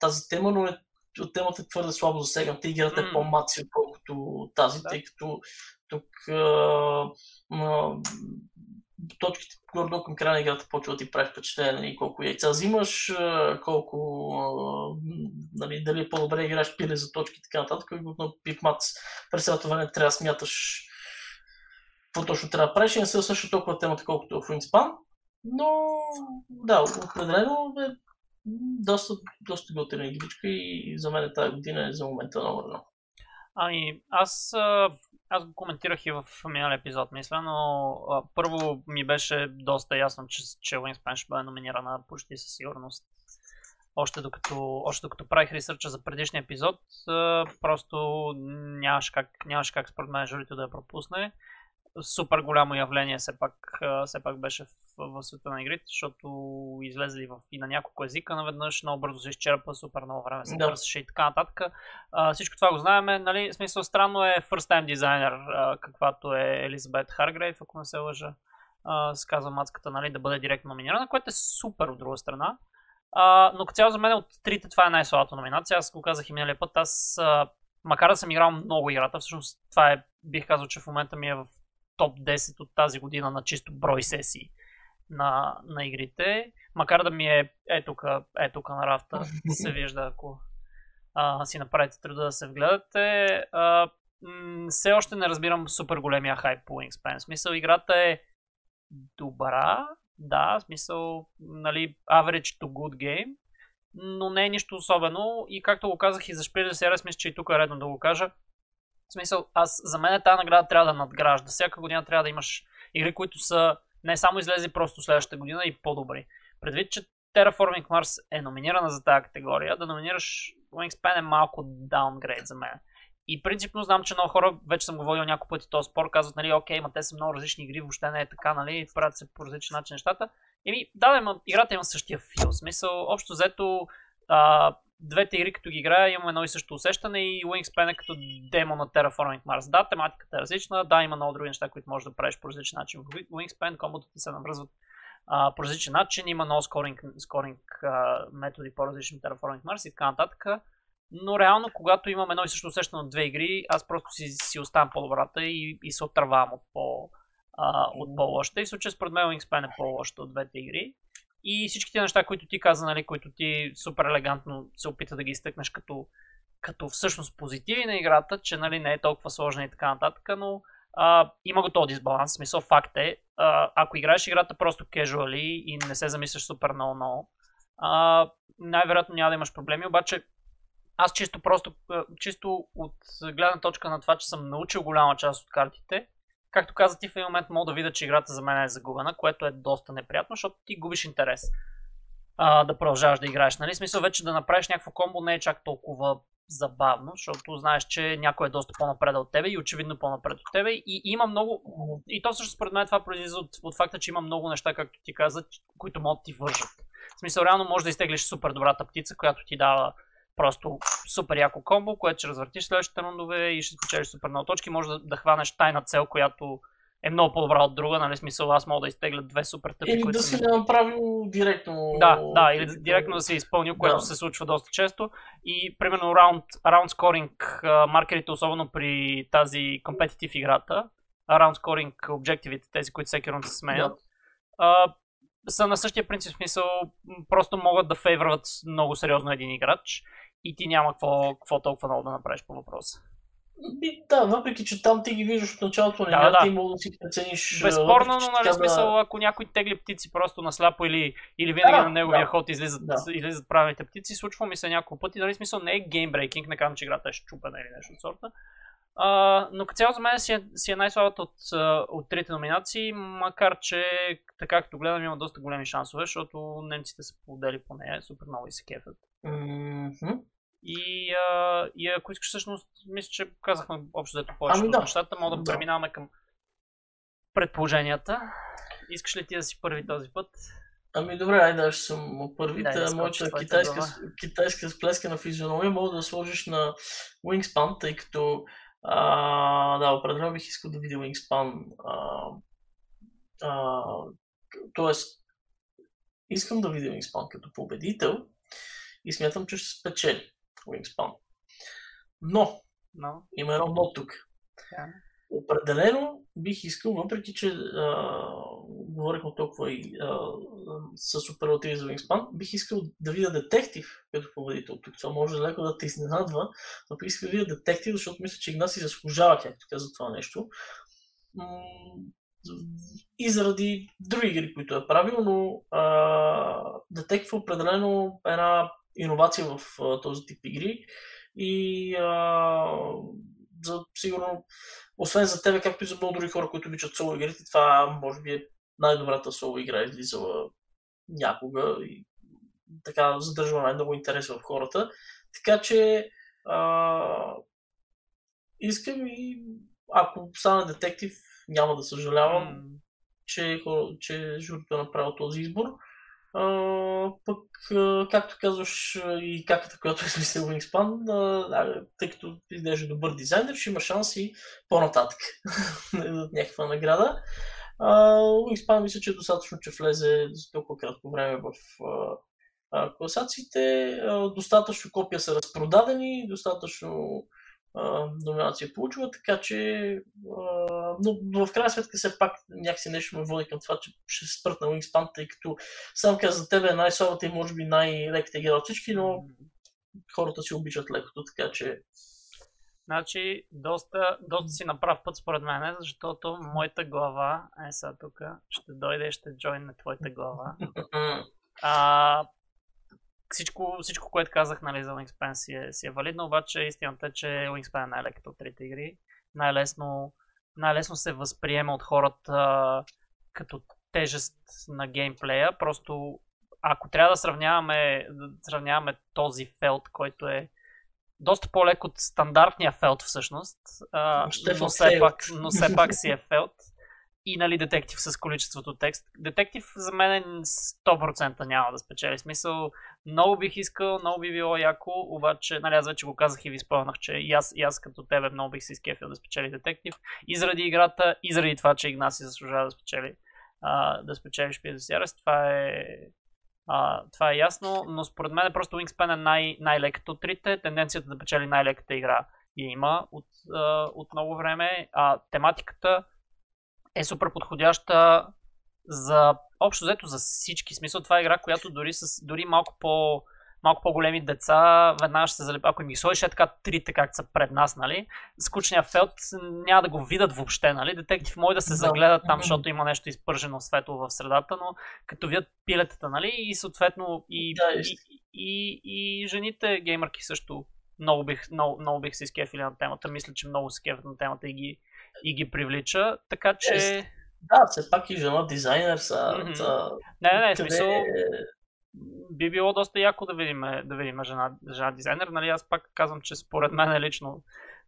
тази тема, но темата е твърде слабо засегната. Играта е по-маци, отколкото тази, да. Тъй като тук точките гордо към края на играта почва да ти прави впечатление, нали, колко яйца взимаш, колко, нали, дали е по-добре играеш пиле за точки и така нататък, но Pip Matz през цялото време трябва да смяташ какво точно трябва да правиш и не се също толкова темата, колкото е в Wingspan, но да, определено е доста готина игричка и за мен тази година е за момента номер 1. Ами, аз го коментирах и в миналия епизод, мисля, но първо ми беше доста ясно, че Wingspan ще бъде номинирана почти със сигурност. Още докато правих ресърча за предишния епизод, просто нямаше как според мен журито да я пропусне. супер голямо явление все пак беше в света на игрите, защото излезли и на няколко езика наведнъж, много бързо се изчерпа, супер много време се търсеше и така нататък. Всичко това го знаем, нали? В смисъл, странно е first time designer, каквато е Елизабет Харгрейв, ако не се лъжа, се казва мацката, нали, да бъде директно номинирана, което е супер от друга страна. Но като цяло за мен от трите това е най-слабата номинация. Аз го казах и миналия път, аз макар да съм играл много играта, всъщност това е, бих казал, че в момента ми е в топ 10 от тази година на чисто брой сесии на игрите. Макар да ми е тук на рафта, се вижда, ако си направите труда да се вгледате. Все още не разбирам супер големия хайп по Wingspan. В смисъл, играта е добра, да, в смисъл, нали, average to good game, но не е нищо особено и както го казах и за Шпиле сега, мисля, че и тук е редно да го кажа. В смисъл, за мен тази награда трябва да надгражда. Всяка година трябва да имаш игри, които са не само излезли просто следващата година и по-добри. Предвид, че Terraforming Mars е номинирана за тази категория, да номинираш Wingspan е малко даунгрейд за мен. И принципно знам, че много хора, вече съм говорил няколко пъти този спор, казват, нали, окей, ма те са много различни игри, въобще не е така, нали, правят се по различен начин нещата. Еми, да, играта има същия фил, смисъл, общо взето, двете игри като ги играя имаме едно и също усещане и Wingspan е като демо на Terraforming Mars. Да, тематиката е различна, да, има много други неща, които можеш да правиш по различен начин. В Wingspan комбото ти се навръзват по различен начин, има много скоринг методи по-различни от Terraforming Mars и така нататък. Но реално, когато имам едно и също усещане от две игри, аз просто си оставам по-добрата и се отървам от по-лошата. И в случая според мен Wingspan е по-лошата от двете игри. И всичките неща, които ти каза, нали, които ти супер елегантно се опита да ги изтъкнеш като всъщност позитиви на играта, че, нали, не е толкова сложна и така нататък, но има го този дисбаланс. В смисъл, факт е, ако играеш играта просто кежуали и не се замисляш супер много, най-вероятно няма да имаш проблеми, обаче аз чисто от гледна точка на това, че съм научил голяма част от картите, както каза ти, в един момент мога да видя, че играта за мен е загубена, което е доста неприятно, защото ти губиш интерес да продължаваш да играеш. Нали? Смисъл, вече да направиш някакво комбо не е чак толкова забавно, защото знаеш, че някой е доста по-напред от тебе и очевидно по-напред от тебе. И има много. И то също според мен това произлиза от факта, че има много неща, както ти каза, които могат да ти вържат. В смисъл, реално можеш да изтеглиш супер добрата птица, която ти дава просто супер яко комбо, което ще развъртиш следващите рундове и ще спечелиш супер много точки. Може да хванеш тайна цел, която е много по-добра от друга, нали, смисъл, аз мога да изтегля две супер тъпи, или които да си направил директно. Да, или директно да си изпълнил, което се случва доста често. И примерно раунд скоринг маркерите, особено при тази компетитив играта, раунд скоринг обжективите, тези, които всеки рунд се сменят, са на същия принцип, смисъл, просто могат да фейвърват много сериозно един играч. И ти няма какво толкова много да направиш по въпроса. Да, въпреки че там ти ги виждаш от началото на играта и мога да си прецениш. Безспорно, но нали смисъл, ако някой тегли птици просто насляпо или винаги на неговия ход излизат правилните птици, случва ми се няколко пъти, нали смисъл, не е геймбрейкинг, не казвам, че играта е щупена или нещо от сорта. Но като цяло за мен си е най-слабата от трите номинации, макар че така като гледам има доста големи шансове, защото немците са поудели по нея, супер много и се кефят. Mm-hmm. И ако искаш, всъщност, мисля, че казахме общо взето повечето от нещата, мога да преминаваме към предположенията. Искаш ли ти да си първи този път? Ами добре, айде, аз ще съм първи. Моята китайска сплескана физиономия мога да сложиш на Wingspan, тъй като определено бих искал да видя Wingspan. Тоест, искам да видя Wingspan като победител и смятам, че ще спечели Wingspan. Но има едно но тук. Yeah. Определено бих искал, въпреки че говорихме толкова и с оперативи за Wingspan, бих искал да видя Detective като победител. Тук това може леко да те изненадва, но бих искал да видя Detective, защото мисля, че Игнаси заслужава, както каза, това нещо. И заради други игри, които е правил, но Detective определено е една иновация в този тип игри и сигурно, освен за тебе, както и за много други хора, които обичат соло игрите, това може би е най-добрата соло игра, излизала някога и така задържава най-много интерес в хората. Така че искам и ако стана Detective, няма да съжалявам, че журито е направило този избор. Пък, както казваш, и каката, която е измислил Wingspan, тъй като изглежда добър дизайнер, ще има шанс и по-нататък от някаква награда. Wingspan мисля, че е достатъчно, че влезе за толкова кратко време в класациите. Достатъчно копия са разпродадени, достатъчно номинация е получила, така че но в крайна сметка все пак някакси нещо ме води към това, че ще се спрат на Wingspan, тъй като сам каза за тебе е най-слабата и може би най-леката игра от всички, но хората си обичат лекото, така че... Значи, доста си на прав път според мен, защото моята глава, сега тук, ще дойде и ще джойне твоята глава. Всичко, което казах, нали, за Wingspan си е валидно, обаче истината е, че Wingspan е най-леката от трите игри. Най-лесно се възприема от хората като тежест на геймплея. Просто ако трябва да сравняваме този Фелд, който е доста по-лек от стандартния Фелд всъщност, но все пак си е Фелд. И нали Детектив с количеството текст. Детектив за мен 100% няма да спечели. Смисъл, много бих искал, много би било яко, обаче, нали аз вече го казах и ви спомнах, че и аз като тебе много бих се изкефил да спечели Детектив. И заради играта, и заради това, че Игнаси заслужава да спечели. Да спечели Шпиц дес Ярес, това е ясно, но според мен просто Wingspan е най-леката от трите. Тенденцията да печели най-леката игра я има от много време. Тематиката е супер подходяща за общо взето за всички. Смисъл, това е игра, която дори малко по-големи деца веднага ще се залепят. Ако им ги сложиш така трите, както са пред нас, нали, скучния Фелд няма да го видят въобще, нали. Детектив може да се загледат там, защото има нещо изпържено светло в средата, но като видят пилетата, нали, и съответно и жените геймърки също много бих се изкефили на темата. Мисля, че много се кефят на темата и ги привлича, така че... Да, все пак и жена дизайнер са... Не, смисъл, би било доста яко да видим жена дизайнер, нали, аз пак казвам, че според мен лично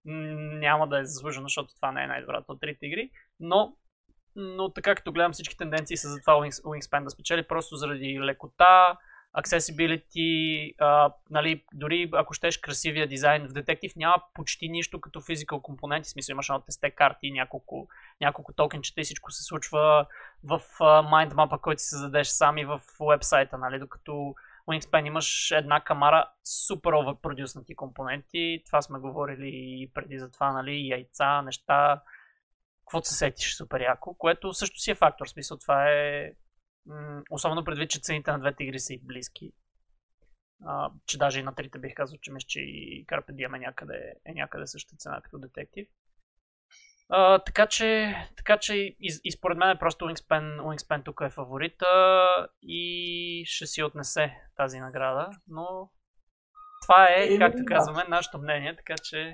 няма да е заслужено, защото това не е най-добрата от трите игри, но така като гледам всички тенденции са за това Wingspan да спечели, просто заради лекота, accessibility, нали, дори ако щеш красивия дизайн в Detective няма почти нищо като physical компоненти, смисъл имаш едно тесте карти, няколко токенчета и всичко се случва в mind map-а, който си създадеш сам и в уебсайта, нали, докато Wingspan имаш една камара супер overproduced компоненти, това сме говорили и преди за това, нали, яйца, неща, каквото се сетиш супер яко, което също си е фактор, смисъл това е... Особено предвид, че цените на двете игри са и близки. Че даже и на трите бих казал, че мисля, че и Carpe Diem е някъде същата цена като Detective. Така че и според мен е просто Wingspan тук е фаворита и ще си отнесе тази награда, но това е, както казваме, нашето мнение, така че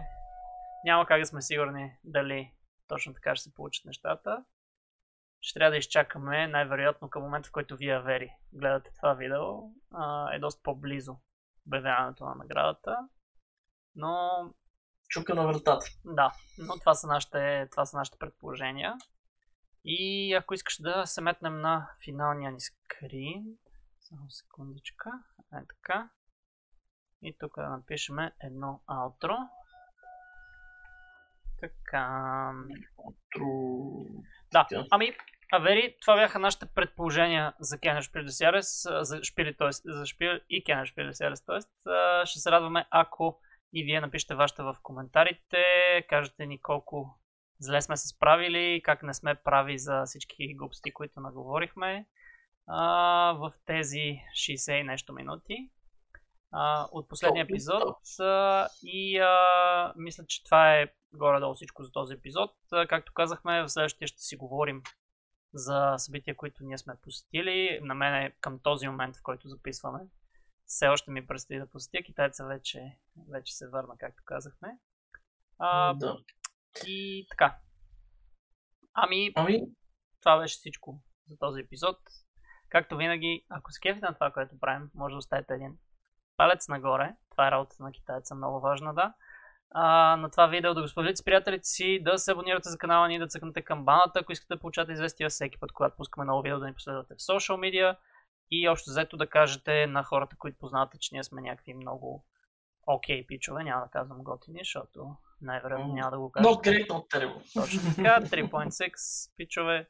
няма как да сме сигурни дали точно така ще се получат нещата. Ще трябва да изчакаме, най-вероятно към момента, в който вие вери гледате това видео, е доста по-близо обявяването на наградата, но... Чука на вратата. Да, но това са нашите предположения. И ако искаш да се метнем на финалния ни скрин, само секундичка, е така, и тук да напишем едно аутро. Така... Да, Авери, това бяха нашите предположения за Кенершпил дес Ярес, за Шпил и Кенершпил дес Ярес, т.е. ще се радваме, ако и вие напишете вашите в коментарите, кажете ни колко зле сме се справили, как не сме прави за всички глупости, които наговорихме в тези 60 и нещо минути. От последния епизод и мисля, че това е горе-долу всичко за този епизод. Както казахме, в следващия ще си говорим за събития, които ние сме посетили. На мен към този момент, в който записваме, все още ми предстои да посетя. Китайца вече се върна, както казахме. Да. И така. Това беше всичко за този епизод. Както винаги, ако се кефите на това, което правим, може да оставите един палец нагоре. Това е работата на китайца, много важна, да. на това видео, да го споделите с приятелите си, да се абонирате за канала ни, да цъкнете камбаната, ако искате да получате известия всеки път, когато пускаме ново видео, да ни последвате в social media и общо взето да кажете на хората, които познавате, че ние сме някакви много окей пичове, няма да казвам готини, защото най-вероятно няма да го кажете. Not great, not terrible. Точно така, 3.6 пичове.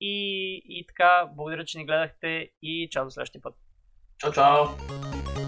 И така, благодаря, че ни гледахте и чао до следващия път. Чао, чао!